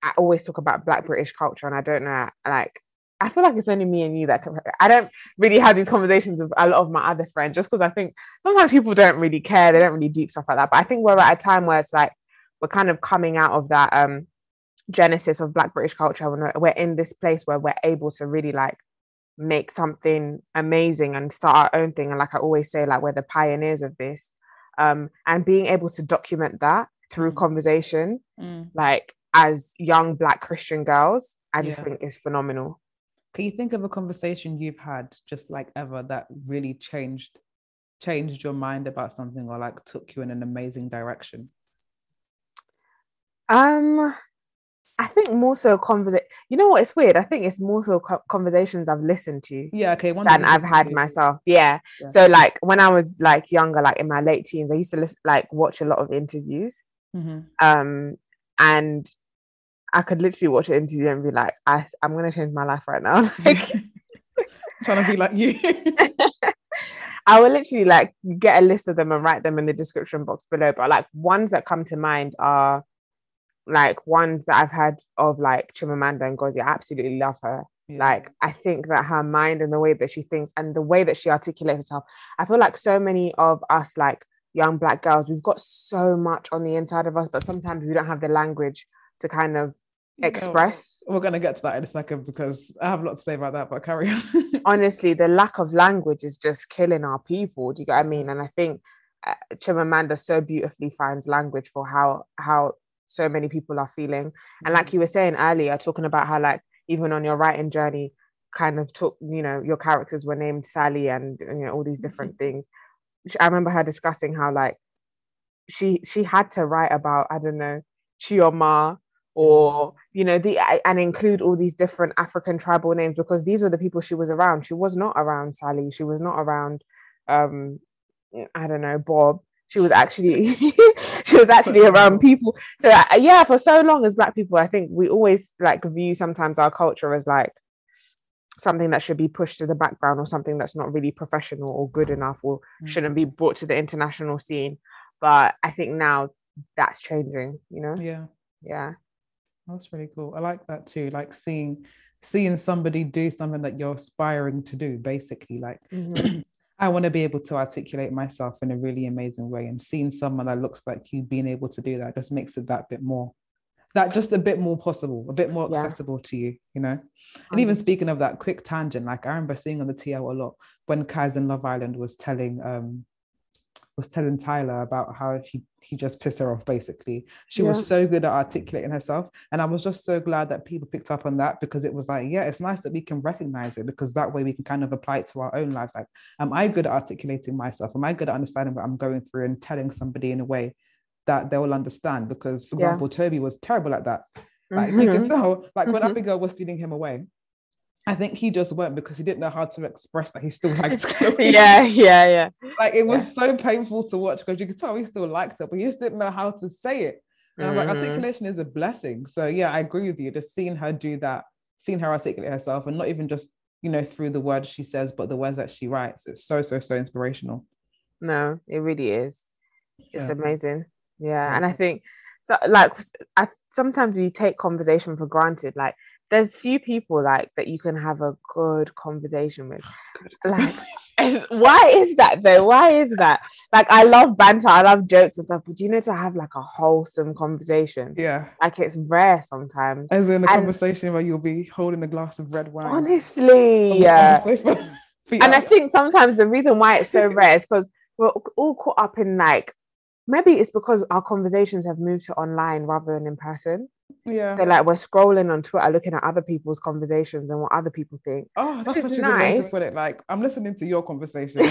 I always talk about Black British culture, and I don't know, like, I feel like it's only me and you that can, I don't really have these conversations with a lot of my other friends, just because I think sometimes people don't really care, they don't really deep stuff like that. But I think we're at a time where it's like we're kind of coming out of that genesis of Black British culture, when we're in this place where we're able to really like make something amazing and start our own thing. And like I always say, like, we're the pioneers of this, and being able to document that through conversation, like as young Black Christian girls, I just think is phenomenal. Can you think of a conversation you've had just like ever that really changed your mind about something, or like took you in an amazing direction? I think more so conversation. You know what? It's weird. I think it's more so conversations I've listened to. Yeah, okay. One than I've had myself. Yeah. So like when I was like younger, like in my late teens, I used to watch a lot of interviews, and I could literally watch an interview and be like, "I'm going to change my life right now." Like, trying to be like you. I will literally like get a list of them and write them in the description box below. But like ones that come to mind are, like ones that I've had of like Chimamanda Ngozi. I absolutely love her. Yeah. Like, I think that her mind and the way that she thinks and the way that she articulates herself, I feel like so many of us like young Black girls, we've got so much on the inside of us, but sometimes we don't have the language to kind of express. We're going to get to that in a second, because I have a lot to say about that, but carry on. Honestly, the lack of language is just killing our people. Do you get what I mean? And I think Chimamanda so beautifully finds language for how so many people are feeling. And like you were saying earlier, talking about how like even on your writing journey, kind of took, you know, your characters were named Sally and, you know, all these different things. I remember her discussing how, like, she had to write about, I don't know, Chioma or, you know, and include all these different African tribal names, because these were the people she was around. She was not around Sally. She was not around, I don't know, Bob. She was actually around people. So yeah, for so long as Black people, I think we always like view sometimes our culture as like something that should be pushed to the background or something that's not really professional or good enough or shouldn't be brought to the international scene. But I think now that's changing, you know? Yeah. That's really cool. I like that too. Like seeing somebody do something that you're aspiring to do, basically. Like I want to be able to articulate myself in a really amazing way, and seeing someone that looks like you being able to do that just makes it a bit more possible, a bit more accessible to you, you know? And even speaking of that, quick tangent, like I remember seeing on the TL a lot when Kaizen Love Island was telling Tyler about how he just pissed her off, basically. She was so good at articulating herself, and I was just so glad that people picked up on that, because it was like, yeah, it's nice that we can recognize it, because that way we can kind of apply it to our own lives. Like, am I good at articulating myself? Am I good at understanding what I'm going through and telling somebody in a way that they will understand? Because, for example, Toby was terrible at that. Like, you can tell, like, when Abigail was stealing him away, I think he just went because he didn't know how to express that he still liked Chloe. Like, it was so painful to watch, because you could tell he still liked her, but he just didn't know how to say it. And I'm like, articulation is a blessing. So yeah, I agree with you. Just seeing her do that, seeing her articulate herself, and not even just, you know, through the words she says, but the words that she writes. It's so, so, so inspirational. No, it really is. It's amazing. Yeah, and I think so, like, sometimes we take conversation for granted. Like, there's few people like that you can have a good conversation with. Like, why is that though? Why is that? Like, I love banter, I love jokes and stuff, but you know, to have like a wholesome conversation, like, it's rare sometimes. As in a conversation where you'll be holding a glass of red wine. Honestly, and I think sometimes the reason why it's so rare is because we're all caught up in, like, maybe it's because our conversations have moved to online rather than in person. Yeah. So, like, we're scrolling on Twitter, looking at other people's conversations and what other people think. Oh, that's such a good way to put it. Like, I'm listening to your conversation.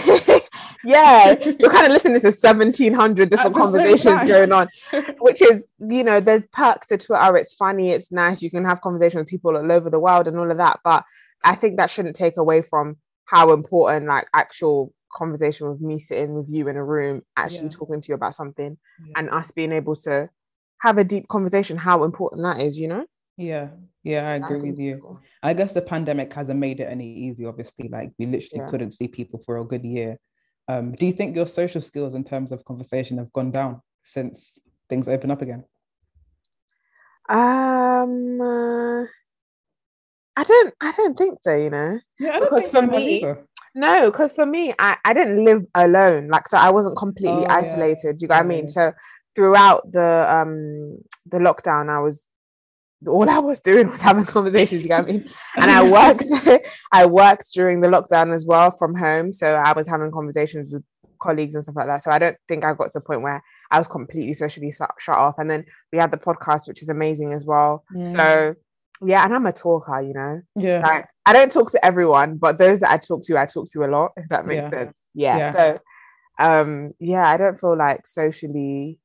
You're kind of listening to 1,700 different conversations going on, which is, you know, there's perks to Twitter. It's funny, it's nice. You can have conversations with people all over the world and all of that. But I think that shouldn't take away from how important, like, actual conversation with me sitting with you in a room, actually talking to you about something, and us being able to have a deep conversation, how important that is, you know? Yeah, I agree with you. Cool. I guess the pandemic hasn't made it any easy, obviously. Like, we literally couldn't see people for a good year. Do you think your social skills in terms of conversation have gone down since things open up again? I don't think so, you know? Yeah, because for me... No, because for me, I didn't live alone. Like, so I wasn't completely isolated. You know what I mean? So throughout the lockdown, all I was doing was having conversations. You know what I mean? And I worked during the lockdown as well from home. So I was having conversations with colleagues and stuff like that. So I don't think I got to a point where I was completely socially shut off. And then we had the podcast, which is amazing as well. Yeah. So. Yeah, and I'm a talker, you know? Yeah. Like, I don't talk to everyone, but those that I talk to a lot, if that makes sense. Yeah. So, I don't feel like socially...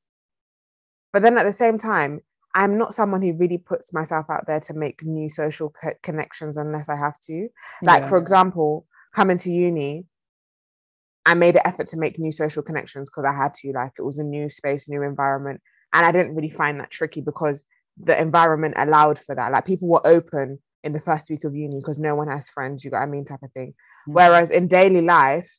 But then at the same time, I'm not someone who really puts myself out there to make new social connections unless I have to. Like, for example, coming to uni, I made an effort to make new social connections because I had to. Like, it was a new space, new environment. And I didn't really find that tricky because the environment allowed for that. Like, people were open in the first week of uni because no one has friends, you know what I mean, type of thing. Whereas in daily life,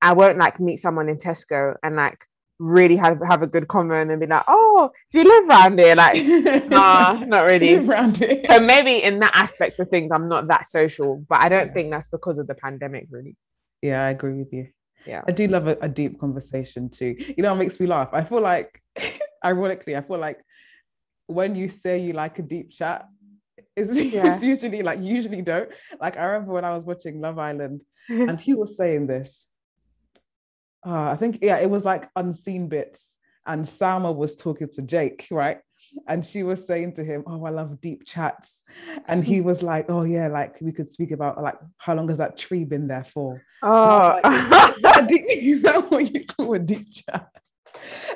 I won't like meet someone in Tesco and like really have a good comment and be like, oh, do you live around here? Like, nah, not really. So maybe in that aspect of things, I'm not that social, but I don't think that's because of the pandemic, really. Yeah, I agree with you. Yeah, I do love a deep conversation too. You know what makes me laugh? I feel like, ironically, when you say you like a deep chat, it's usually like, you usually don't. Like, I remember when I was watching Love Island and he was saying this, it was like unseen bits. and Salma was talking to Jake, right? And she was saying to him, oh, I love deep chats. And he was like, oh yeah, like we could speak about like how long has that tree been there for? Oh, like, is that what you call a deep chat?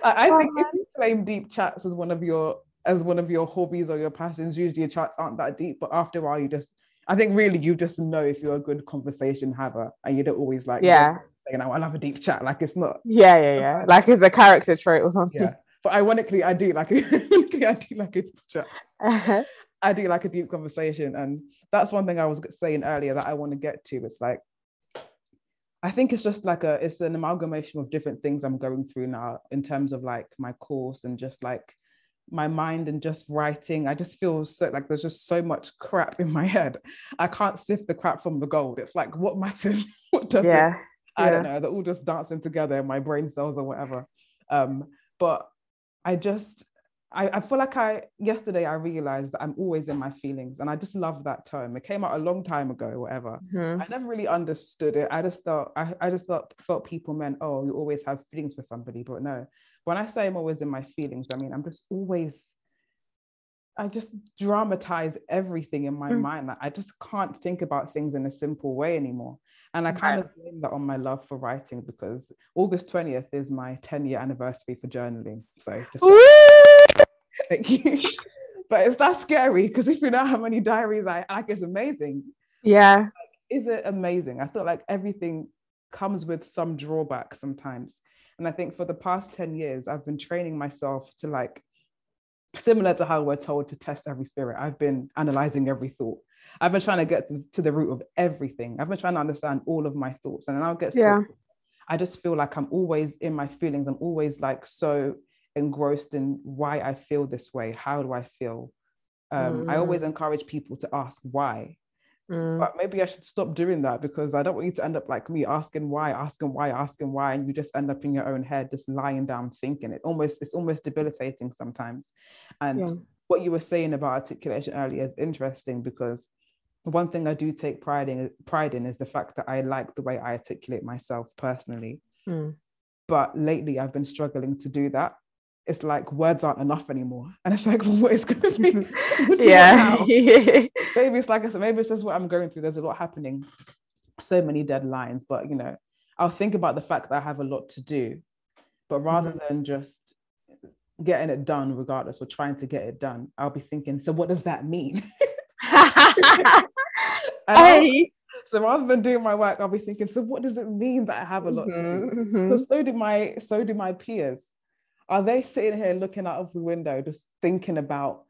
I think if you claim deep chats as one of your hobbies or your passions, usually your chats aren't that deep, but after a while you just know if you're a good conversation haver, and you don't always like, yeah, you know, I love a deep chat, like it's not, yeah, like it's a character trait or something. Yeah. But ironically, I do like a deep chat. Uh-huh. I do like a deep conversation, and that's one thing I was saying earlier that I want to get to. It's like, I think it's just like it's an amalgamation of different things I'm going through now in terms of like my course and just like my mind and just writing. I just feel so like there's just so much crap in my head. I can't sift the crap from the gold. It's like, what matters? What doesn't? Yeah. I don't know. They're all just dancing together in my brain cells or whatever. But I feel like yesterday I realized that I'm always in my feelings, and I just love that term. It came out a long time ago, whatever. Mm-hmm. I never really understood it. I just felt people meant, oh, you always have feelings for somebody, but no. When I say I'm always in my feelings, I mean, I just dramatize everything in my mind. Like, I just can't think about things in a simple way anymore. And I kind of blame that on my love for writing, because August 20th is my 10-year anniversary for journaling. So just thank you. But it's that scary, because if you know how many diaries I like, it's amazing. Yeah. Like, is it amazing? I feel like everything comes with some drawback sometimes. And I think for the past 10 years, I've been training myself to, like, similar to how we're told to test every spirit, I've been analyzing every thought. I've been trying to get to the root of everything. I've been trying to understand all of my thoughts. And then I'll get to it. I just feel like I'm always in my feelings. I'm always like so engrossed in why I feel this way. How do I feel? I always encourage people to ask why. But maybe I should stop doing that, because I don't want you to end up like me, asking why, and you just end up in your own head, just lying down thinking. It's almost debilitating sometimes. And what you were saying about articulation earlier is interesting, because one thing I do take pride in is the fact that I like the way I articulate myself personally. But lately I've been struggling to do that. It's like words aren't enough anymore, and it's like, well, what is going to be? Maybe it's like I said. Maybe it's just what I'm going through. There's a lot happening, so many deadlines. But you know, I'll think about the fact that I have a lot to do, but rather than just getting it done, regardless, or trying to get it done, I'll be thinking, so what does that mean? So rather than doing my work, I'll be thinking, so what does it mean that I have a lot to do? Because so do my peers. Are they sitting here looking out of the window, just thinking about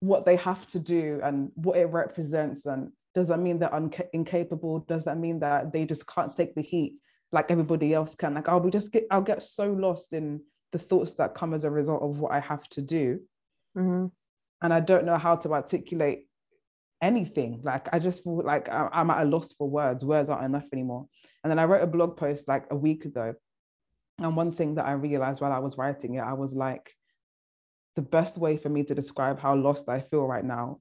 what they have to do and what it represents? And does that mean they're incapable? Does that mean that they just can't take the heat like everybody else can? Like, I'll get so lost in the thoughts that come as a result of what I have to do. And I don't know how to articulate anything. Like, I just feel like I'm at a loss for words. Words aren't enough anymore. And then I wrote a blog post like a week ago. And one thing that I realized while I was writing it, I was like, the best way for me to describe how lost I feel right now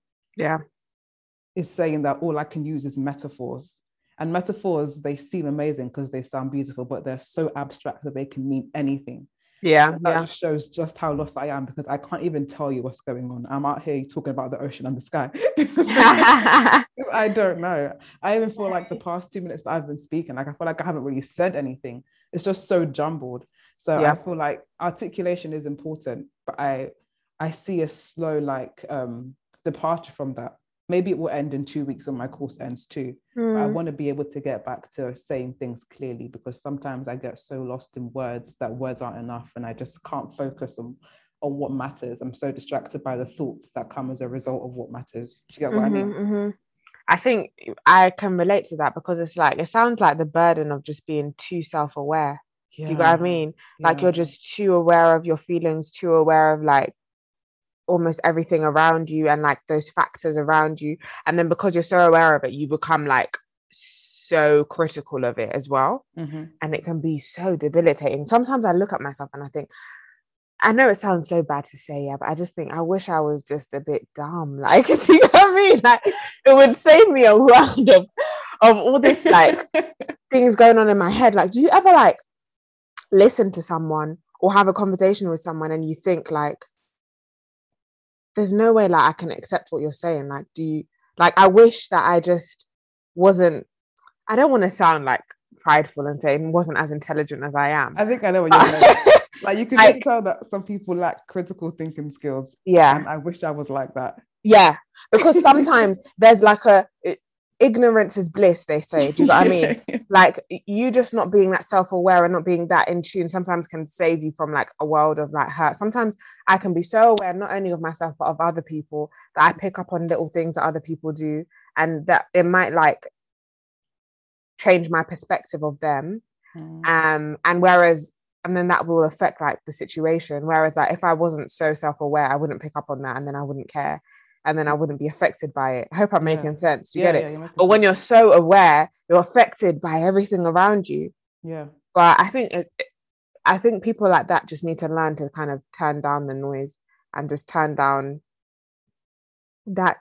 is saying that all I can use is metaphors. And metaphors, they seem amazing because they sound beautiful, but they're so abstract that they can mean anything. Just shows just how lost I am, because I can't even tell you what's going on. I'm out here talking about the ocean and the sky. I don't know. I even feel like the past 2 minutes that I've been speaking, like I feel like I haven't really said anything. It's just so jumbled. So I feel like articulation is important, but I see a slow departure from that. Maybe it will end in 2 weeks when my course ends too. But I want to be able to get back to saying things clearly, because sometimes I get so lost in words that words aren't enough, and I just can't focus on what matters. I'm so distracted by the thoughts that come as a result of what matters. Do you get what I mean? I think I can relate to that, because it's like, it sounds like the burden of just being too self-aware. Do you know what I mean? Like, you're just too aware of your feelings, too aware of like almost everything around you and like those factors around you. And then because you're so aware of it, you become like so critical of it as well. And it can be so debilitating. Sometimes I look at myself and I think, I know it sounds so bad to say, but I just think I wish I was just a bit dumb. Like, do you know what I mean? Like, it would save me a round of all this like things going on in my head. Like, do you ever like listen to someone or have a conversation with someone and you think like, there's no way like I can accept what you're saying. Like, do you, like, I wish that I just wasn't, I don't want to sound like prideful and saying wasn't as intelligent as I am. I think I know what you're saying. Like, you can just tell that some people lack critical thinking skills. Yeah. And I wish I was like that. Yeah. Because sometimes there's like ignorance is bliss, they say. Do you know what I mean? Like, you just not being that self-aware and not being that in tune sometimes can save you from like a world of like hurt. Sometimes I can be so aware not only of myself but of other people that I pick up on little things that other people do, and that it might like change my perspective of them. And then that will affect like the situation. Whereas like if I wasn't so self-aware, I wouldn't pick up on that, and then I wouldn't care, and then I wouldn't be affected by it. I hope I'm making sense. Do you get it? But when you're so aware, you're affected by everything around you. Yeah. But I think people like that just need to learn to kind of turn down the noise and just turn down that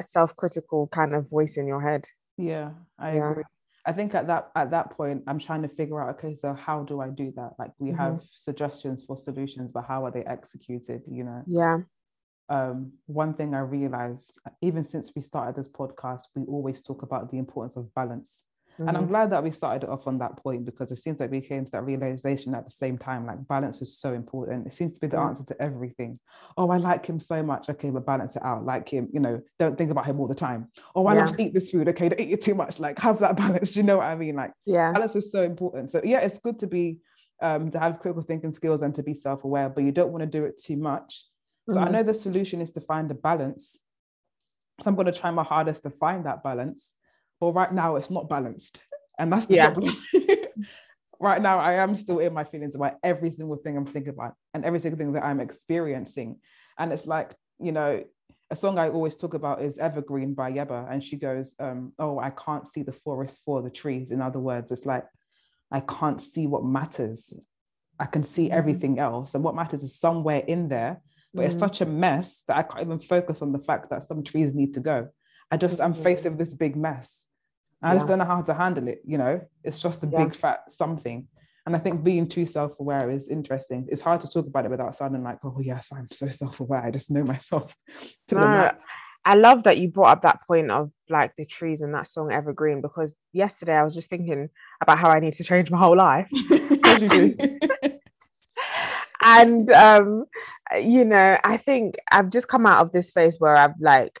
self-critical kind of voice in your head. Yeah, I agree. I think at that point, I'm trying to figure out, okay, so how do I do that? Like, we have suggestions for solutions, but how are they executed, you know? Yeah. One thing I realized, even since we started this podcast, we always talk about the importance of balance. Mm-hmm. And I'm glad that we started it off on that point, because it seems like we came to that realization at the same time. Like, balance is so important. It seems to be the answer to everything. Oh, I like him so much. Okay, but balance it out. Like him, you know, don't think about him all the time. Oh, I love to eat this food. Okay, don't eat it too much. Like, have that balance. Do you know what I mean? Like, balance is so important. So yeah, it's good to be, to have critical thinking skills and to be self-aware, but you don't want to do it too much. So I know the solution is to find a balance. So I'm going to try my hardest to find that balance. But right now it's not balanced, and that's the problem. Right now I am still in my feelings about every single thing I'm thinking about and every single thing that I'm experiencing. And it's like, you know, a song I always talk about is Evergreen by Yebba, and she goes, oh, I can't see the forest for the trees. In other words, it's like, I can't see what matters. I can see everything else, and what matters is somewhere in there, but it's such a mess that I can't even focus on the fact that some trees need to go. I'm faced with this big mess. I just don't know how to handle it, you know? It's just a big fat something. And I think being too self-aware is interesting. It's hard to talk about it without sounding like, oh yes, I'm so self-aware. I just know myself. I love that you brought up that point of like the trees and that song Evergreen, because yesterday I was just thinking about how I need to change my whole life. And, you know, I think I've just come out of this phase where I've like,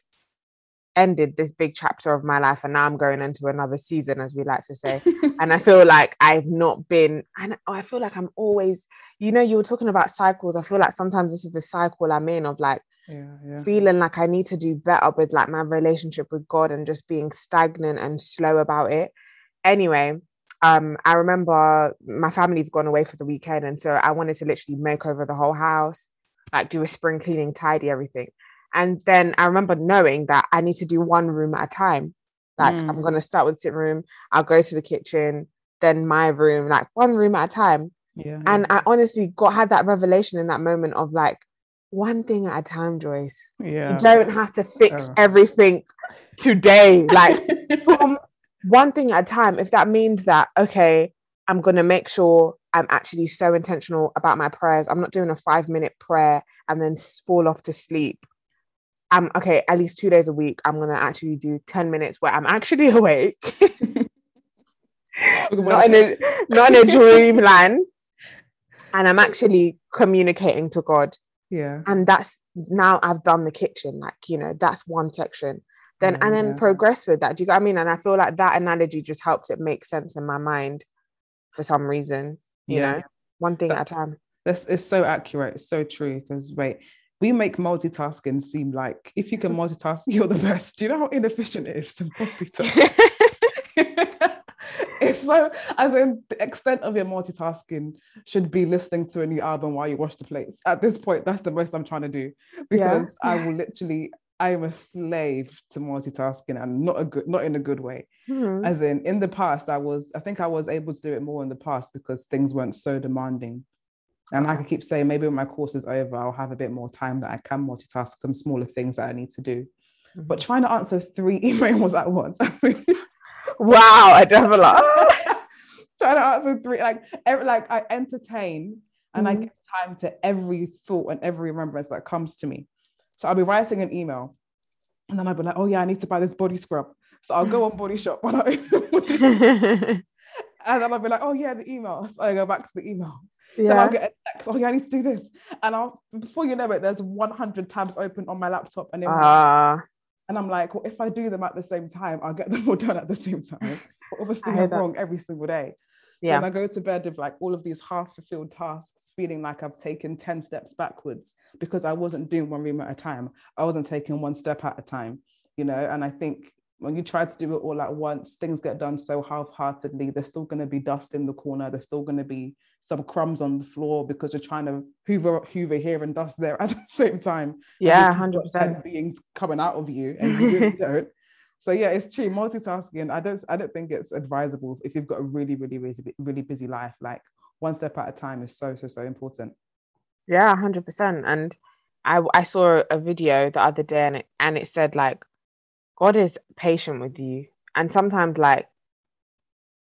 ended this big chapter of my life, and now I'm going into another season, as we like to say. And I feel like I feel like I'm always, you know, you were talking about cycles. I feel like sometimes this is the cycle I'm in of like feeling like I need to do better with like my relationship with God and just being stagnant and slow about it. Anyway, I remember my family've gone away for the weekend, and so I wanted to literally make over the whole house, like do a spring cleaning, tidy everything. And then I remember knowing that I need to do one room at a time. Like, I'm going to start with sitting room. I'll go to the kitchen, then my room, like one room at a time. Yeah. And I honestly had that revelation in that moment of like, one thing at a time, Joyce. Yeah. You don't have to fix everything today. Like, one thing at a time. If that means that, okay, I'm going to make sure I'm actually so intentional about my prayers. I'm not doing a 5-minute prayer and then fall off to sleep. Okay, at least 2 days a week, I'm going to actually do 10 minutes where I'm actually awake. not in a dreamland. And I'm actually communicating to God. Yeah. And that's, now I've done the kitchen. Like, you know, that's one section. Then, and then progress with that. Do you know what I mean? And I feel like that analogy just helped it make sense in my mind for some reason. You know, one thing at a time. It's so accurate. It's so true. Because, we make multitasking seem like if you can multitask, you're the best. Do you know how inefficient it is to multitask? It's so, as in the extent of your multitasking should be listening to a new album while you wash the plates. At this point, that's the most I'm trying to do, because I am a slave to multitasking, and not in a good way. Mm-hmm. As in the past, I think I was able to do it more in the past because things weren't so demanding. And like I keep saying, maybe when my course is over, I'll have a bit more time that I can multitask some smaller things that I need to do. But trying to answer 3 emails at once. Wow, I definitely trying to answer 3. Like I entertain and I give time to every thought and every remembrance that comes to me. So I'll be writing an email and then I'll be like, oh yeah, I need to buy this body scrub. So I'll go on Body Shop when I and then I'll be like, oh yeah, the email. So I go back to the email. Yeah. Then I'll get a text, oh yeah, I need to do this. And I'll, before you know it, there's 100 tabs open on my laptop. And, and I'm like, well, if I do them at the same time, I'll get them all done at the same time. But obviously I'm wrong every single day. Yeah. And I go to bed with like all of these half fulfilled tasks, feeling like I've taken 10 steps backwards because I wasn't doing one room at a time. I wasn't taking one step at a time, you know? And I think when you try to do it all at once, things get done so half-heartedly. There's still going to be dust in the corner. There's still going to be some crumbs on the floor because you're trying to hoover here and dust there at the same time. Yeah, 100%. Beings coming out of you and you really don't. So yeah, it's true. Multitasking, I don't think it's advisable if you've got a really, really, really, really busy life. Like one step at a time is so, so, so important. Yeah, 100%. And I saw a video the other day and it said like, God is patient with you. And sometimes like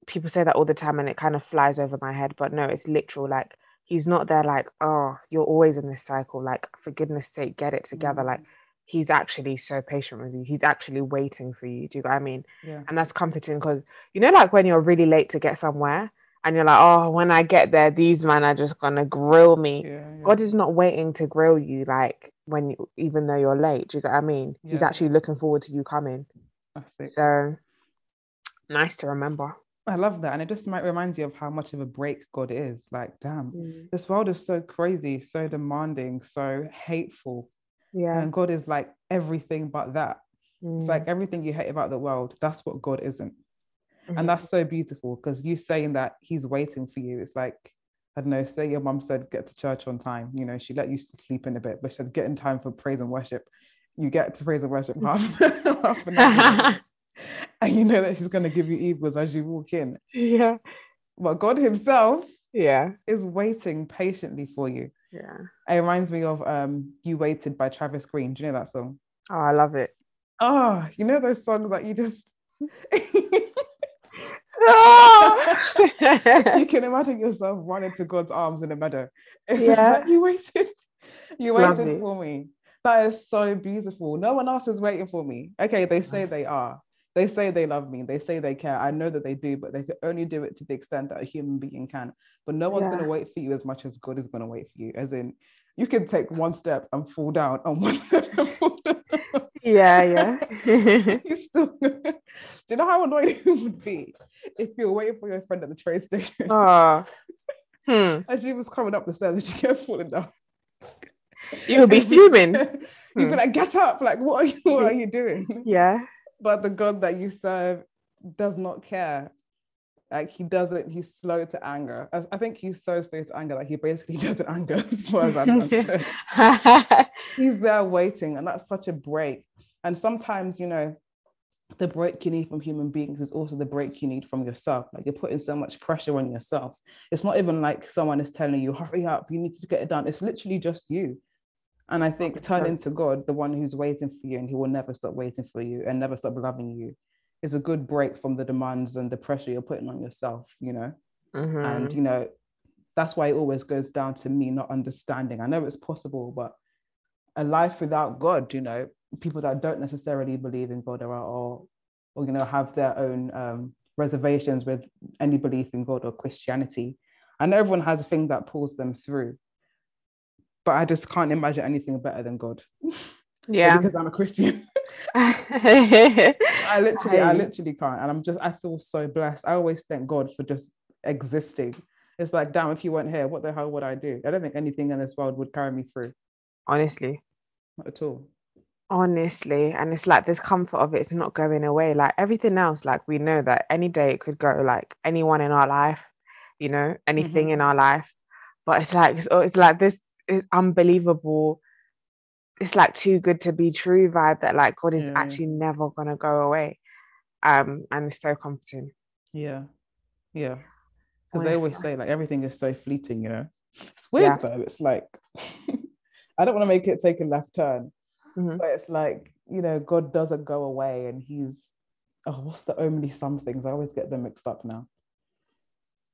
people say that all the time and it kind of flies over my head, but no, it's literal. Like he's not there like, oh, you're always in this cycle. Like for goodness sake, get it together. Mm-hmm. Like he's actually so patient with you. He's actually waiting for you. Do you know what I mean? Yeah. And that's comforting because, you know, like when you're really late to get somewhere and you're like, oh, when I get there, these men are just going to grill me. Yeah, yeah. God is not waiting to grill you, like even though you're late. Do you know what I mean? Yeah. He's actually looking forward to you coming. That's it. So nice to remember. I love that. And it just might remind you of how much of a break God is. Like, damn, this world is so crazy, so demanding, so hateful. Yeah. And God is like everything but that. It's like everything you hate about the world, that's what God isn't. And that's so beautiful because you saying that he's waiting for you. It's like, I don't know, say your mum said, get to church on time. You know, she let you sleep in a bit, but she said, get in time for praise and worship. You get to praise and worship half an hour. And you know that she's going to give you equals as you walk in. Yeah. But God himself is waiting patiently for you. Yeah. It reminds me of You Waited by Travis Greene. Do you know that song? Oh, I love it. Oh, you know those songs that you just... You can imagine yourself running to God's arms in a meadow. It's just like, you waited. You waited for me. That is so beautiful. No one else is waiting for me. Okay, they say they are. They say they love me. They say they care. I know that they do, but they can only do it to the extent that a human being can. But no one's going to wait for you as much as God is going to wait for you. As in, you can take one step and fall down on one step and fall down. Yeah, yeah. Do you know how annoying it would be if you were waiting for your friend at the train station? As she was coming up the stairs and she kept falling down. You would be fuming. You'd be like, get up. Like, what are you doing? Yeah. But the God that you serve does not care. Like he doesn't, he's slow to anger. I think he's so slow to anger, like he basically doesn't anger as far as I'm concerned. He's there waiting, and that's such a break. And sometimes, you know, the break you need from human beings is also the break you need from yourself. Like you're putting so much pressure on yourself. It's not even like someone is telling you, hurry up, you need to get it done. It's literally just you. And I think turning to God, the one who's waiting for you and he will never stop waiting for you and never stop loving you, is a good break from the demands and the pressure you're putting on yourself, you know? And, you know, that's why it always goes down to me not understanding. I know it's possible, but a life without God, you know, people that don't necessarily believe in God or you know, have their own reservations with any belief in God or Christianity. I know everyone has a thing that pulls them through, but I just can't imagine anything better than God. Yeah. Because I'm a Christian. I literally can't. And I feel so blessed. I always thank God for just existing. It's like, damn, if you weren't here, what the hell would I do? I don't think anything in this world would carry me through. Honestly. Not at all. Honestly. And it's like this comfort of it's not going away. Like everything else, like we know that any day it could go, like anyone in our life, you know, anything in our life. But it's like, it's like this, it's unbelievable, it's like too good to be true vibe that like God is actually never gonna go away, and it's so comforting. Yeah Because they always say like everything is so fleeting, you know. It's weird though, it's like I don't want to make it take a left turn, but it's like, you know, God doesn't go away and he's what's the only somethings? I always get them mixed up now.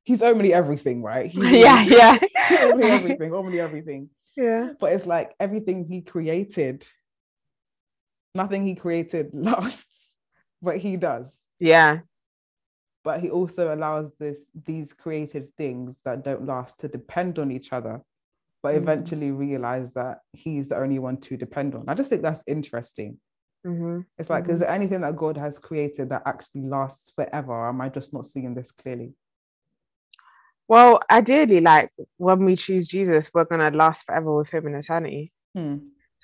he's only everything, right? Only everything. Yeah. But it's like everything he created, nothing he created lasts, but he does. Yeah. But he also allows these created things that don't last to depend on each other, but eventually realize that he's the only one to depend on. I just think that's interesting. Mm-hmm. It's like, is there anything that God has created that actually lasts forever? Or am I just not seeing this clearly? Well, ideally, like when we choose Jesus, we're going to last forever with him in eternity. So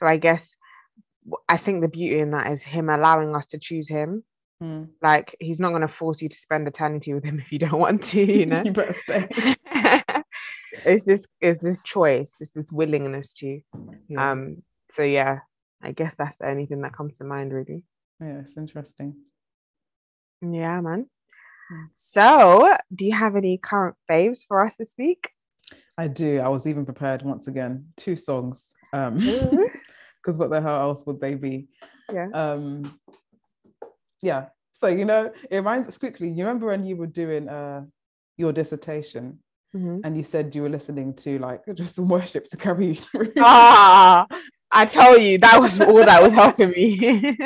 I guess, I think the beauty in that is him allowing us to choose him. Like, he's not going to force you to spend eternity with him if you don't want to, you know? You better stay. It's this choice, it's this willingness to. Yeah. So yeah, I guess that's the only thing that comes to mind, really. Yeah, it's interesting. Yeah, man. So, do you have any current faves for us this week? I do. I was even prepared once again. 2 songs. Because what the hell else would they be? Yeah. Yeah. So, you know, it reminds us quickly. You remember when you were doing your dissertation? Mm-hmm. And you said you were listening to like just some worship to carry you through. I tell you, that was all that was helping me.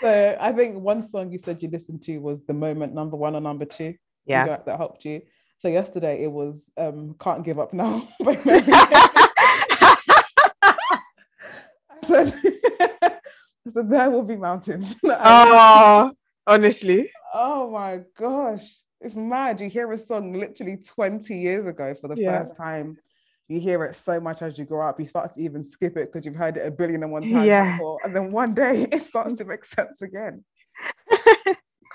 So I think one song you said you listened to was The Moment, number 1 or number 2. Yeah, that helped you. So yesterday it was Can't Give Up Now. I said there will be mountains. Honestly. Oh my gosh. It's mad. You hear a song literally 20 years ago for the first time. You hear it so much as you grow up. You start to even skip it because you've heard it 1,000,000,001 times before. And then one day it starts to make sense again.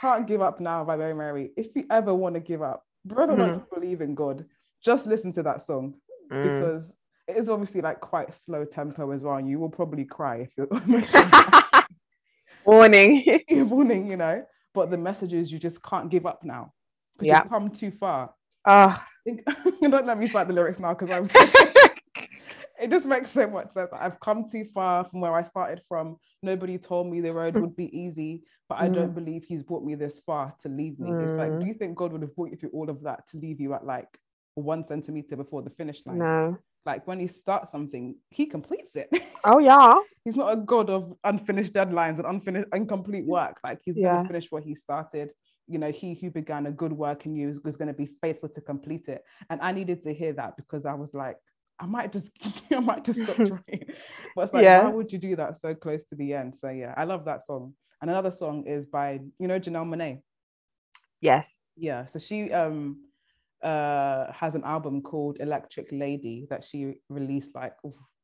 Can't Give Up Now by Mary Mary. If you ever want to give up, brother, don't believe in God, just listen to that song because it is obviously like quite slow tempo as well. And you will probably cry if you're warning, you know. But the message is you just can't give up now. You've come too far. Don't let me cite the lyrics now because I'm it just makes so much sense. I've come too far from where I started from. Nobody told me the road would be easy, but I don't believe he's brought me this far to leave me. It's like, do you think God would have brought you through all of that to leave you at like 1 centimeter before the finish line? No. Like when he starts something, he completes it. Oh yeah. He's not a God of unfinished deadlines and incomplete work. Like he's gonna finish what he started. You know, he who began a good work in you was going to be faithful to complete it. And I needed to hear that because I was like, I might just stop trying. But it's like, why would you do that so close to the end? So yeah, I love that song. And another song is by, you know, Janelle Monáe. Yes. Yeah. So she has an album called Electric Lady that she released like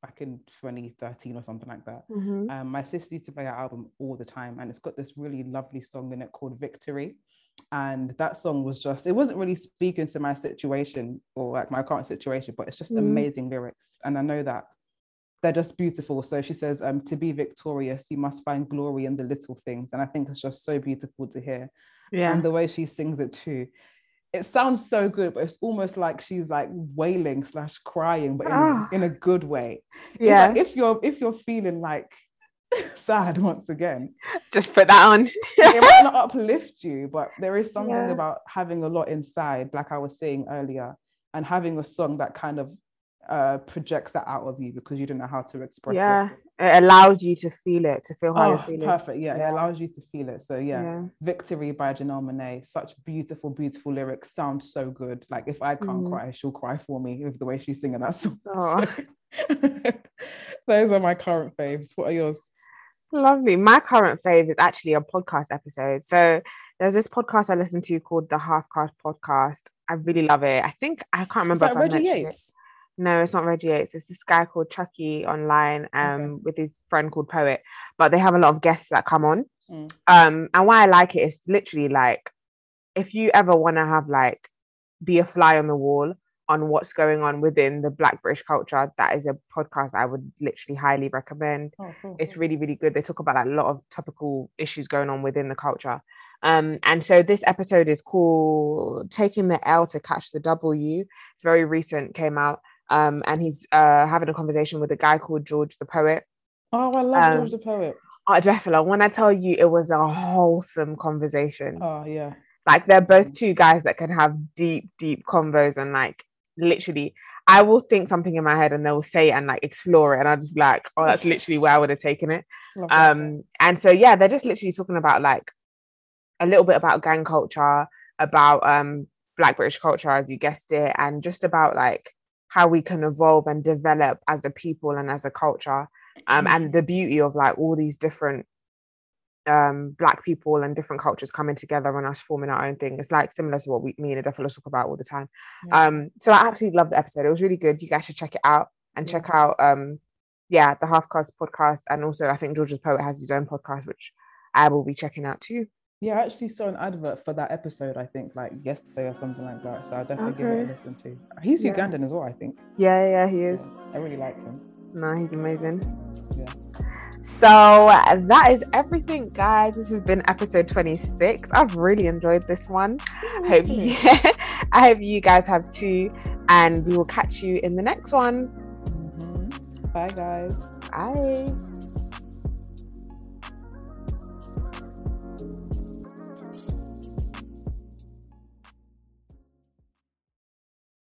back in 2013 or something like that. Mm-hmm. My sister used to play her album all the time, and it's got this really lovely song in it called Victory. And that song was just, it wasn't really speaking to my situation or like my current situation, but it's just amazing lyrics. And I know that they're just beautiful. So she says, to be victorious, you must find glory in the little things. And I think it's just so beautiful to hear. Yeah. And the way she sings it too. It sounds so good, but it's almost like she's like wailing / crying, but in a good way. Yeah. Like if you're feeling like sad once again, just put that on. It might not uplift you, but there is something about having a lot inside, like I was saying earlier, and having a song that kind of projects that out of you because you don't know how to express it. It allows you to feel it, to feel how you're feeling. Perfect, it allows you to feel it. So Victory by Janelle Monáe, such beautiful, beautiful lyrics, sounds so good. Like if I can't cry, she'll cry for me with the way she's singing that song. Oh. So, those are my current faves. What are yours? Lovely. My current fave is actually a podcast episode. So there's this podcast I listen to called The Half Cast Podcast. I really love it. I think, I can't remember if I mentioned it. No, it's not Reggie Yates. It's this guy called Chucky online with his friend called Poet. But they have a lot of guests that come on. And why I like it is literally like, if you ever want to have like, be a fly on the wall on what's going on within the Black British culture, that is a podcast I would literally highly recommend. Oh, cool. It's really, really good. They talk about like, a lot of topical issues going on within the culture. And so this episode is called Taking the L to Catch the W. It's very recent, came out. And he's having a conversation with a guy called George the Poet. Oh, I love George the Poet. Oh, definitely. When I tell you, it was a wholesome conversation. Oh, yeah. Like, they're both two guys that can have deep, deep convos, and like, literally, I will think something in my head and they'll say it and like explore it, and I'll just be like, oh, that's literally where I would have taken it. And so yeah, they're just literally talking about like a little bit about gang culture, about Black British culture, as you guessed it, and just about like how we can evolve and develop as a people and as a culture, and the beauty of like all these different Black people and different cultures coming together and us forming our own thing. It's like similar to what me and Def Leppard talk about all the time. So I absolutely loved the episode. It was really good. You guys should check it out, and check out the Half Cast podcast, and also I think George the Poet has his own podcast, which I will be checking out too. Yeah, I actually saw an advert for that episode, I think, like yesterday or something like that. So I'll definitely give it a listen too. He's Ugandan as well, I think. Yeah, he is. Yeah, I really like him. No, he's amazing. Yeah. So that is everything, guys. This has been episode 26. I've really enjoyed this one. I hope you guys have too. And we will catch you in the next one. Bye, guys. Bye.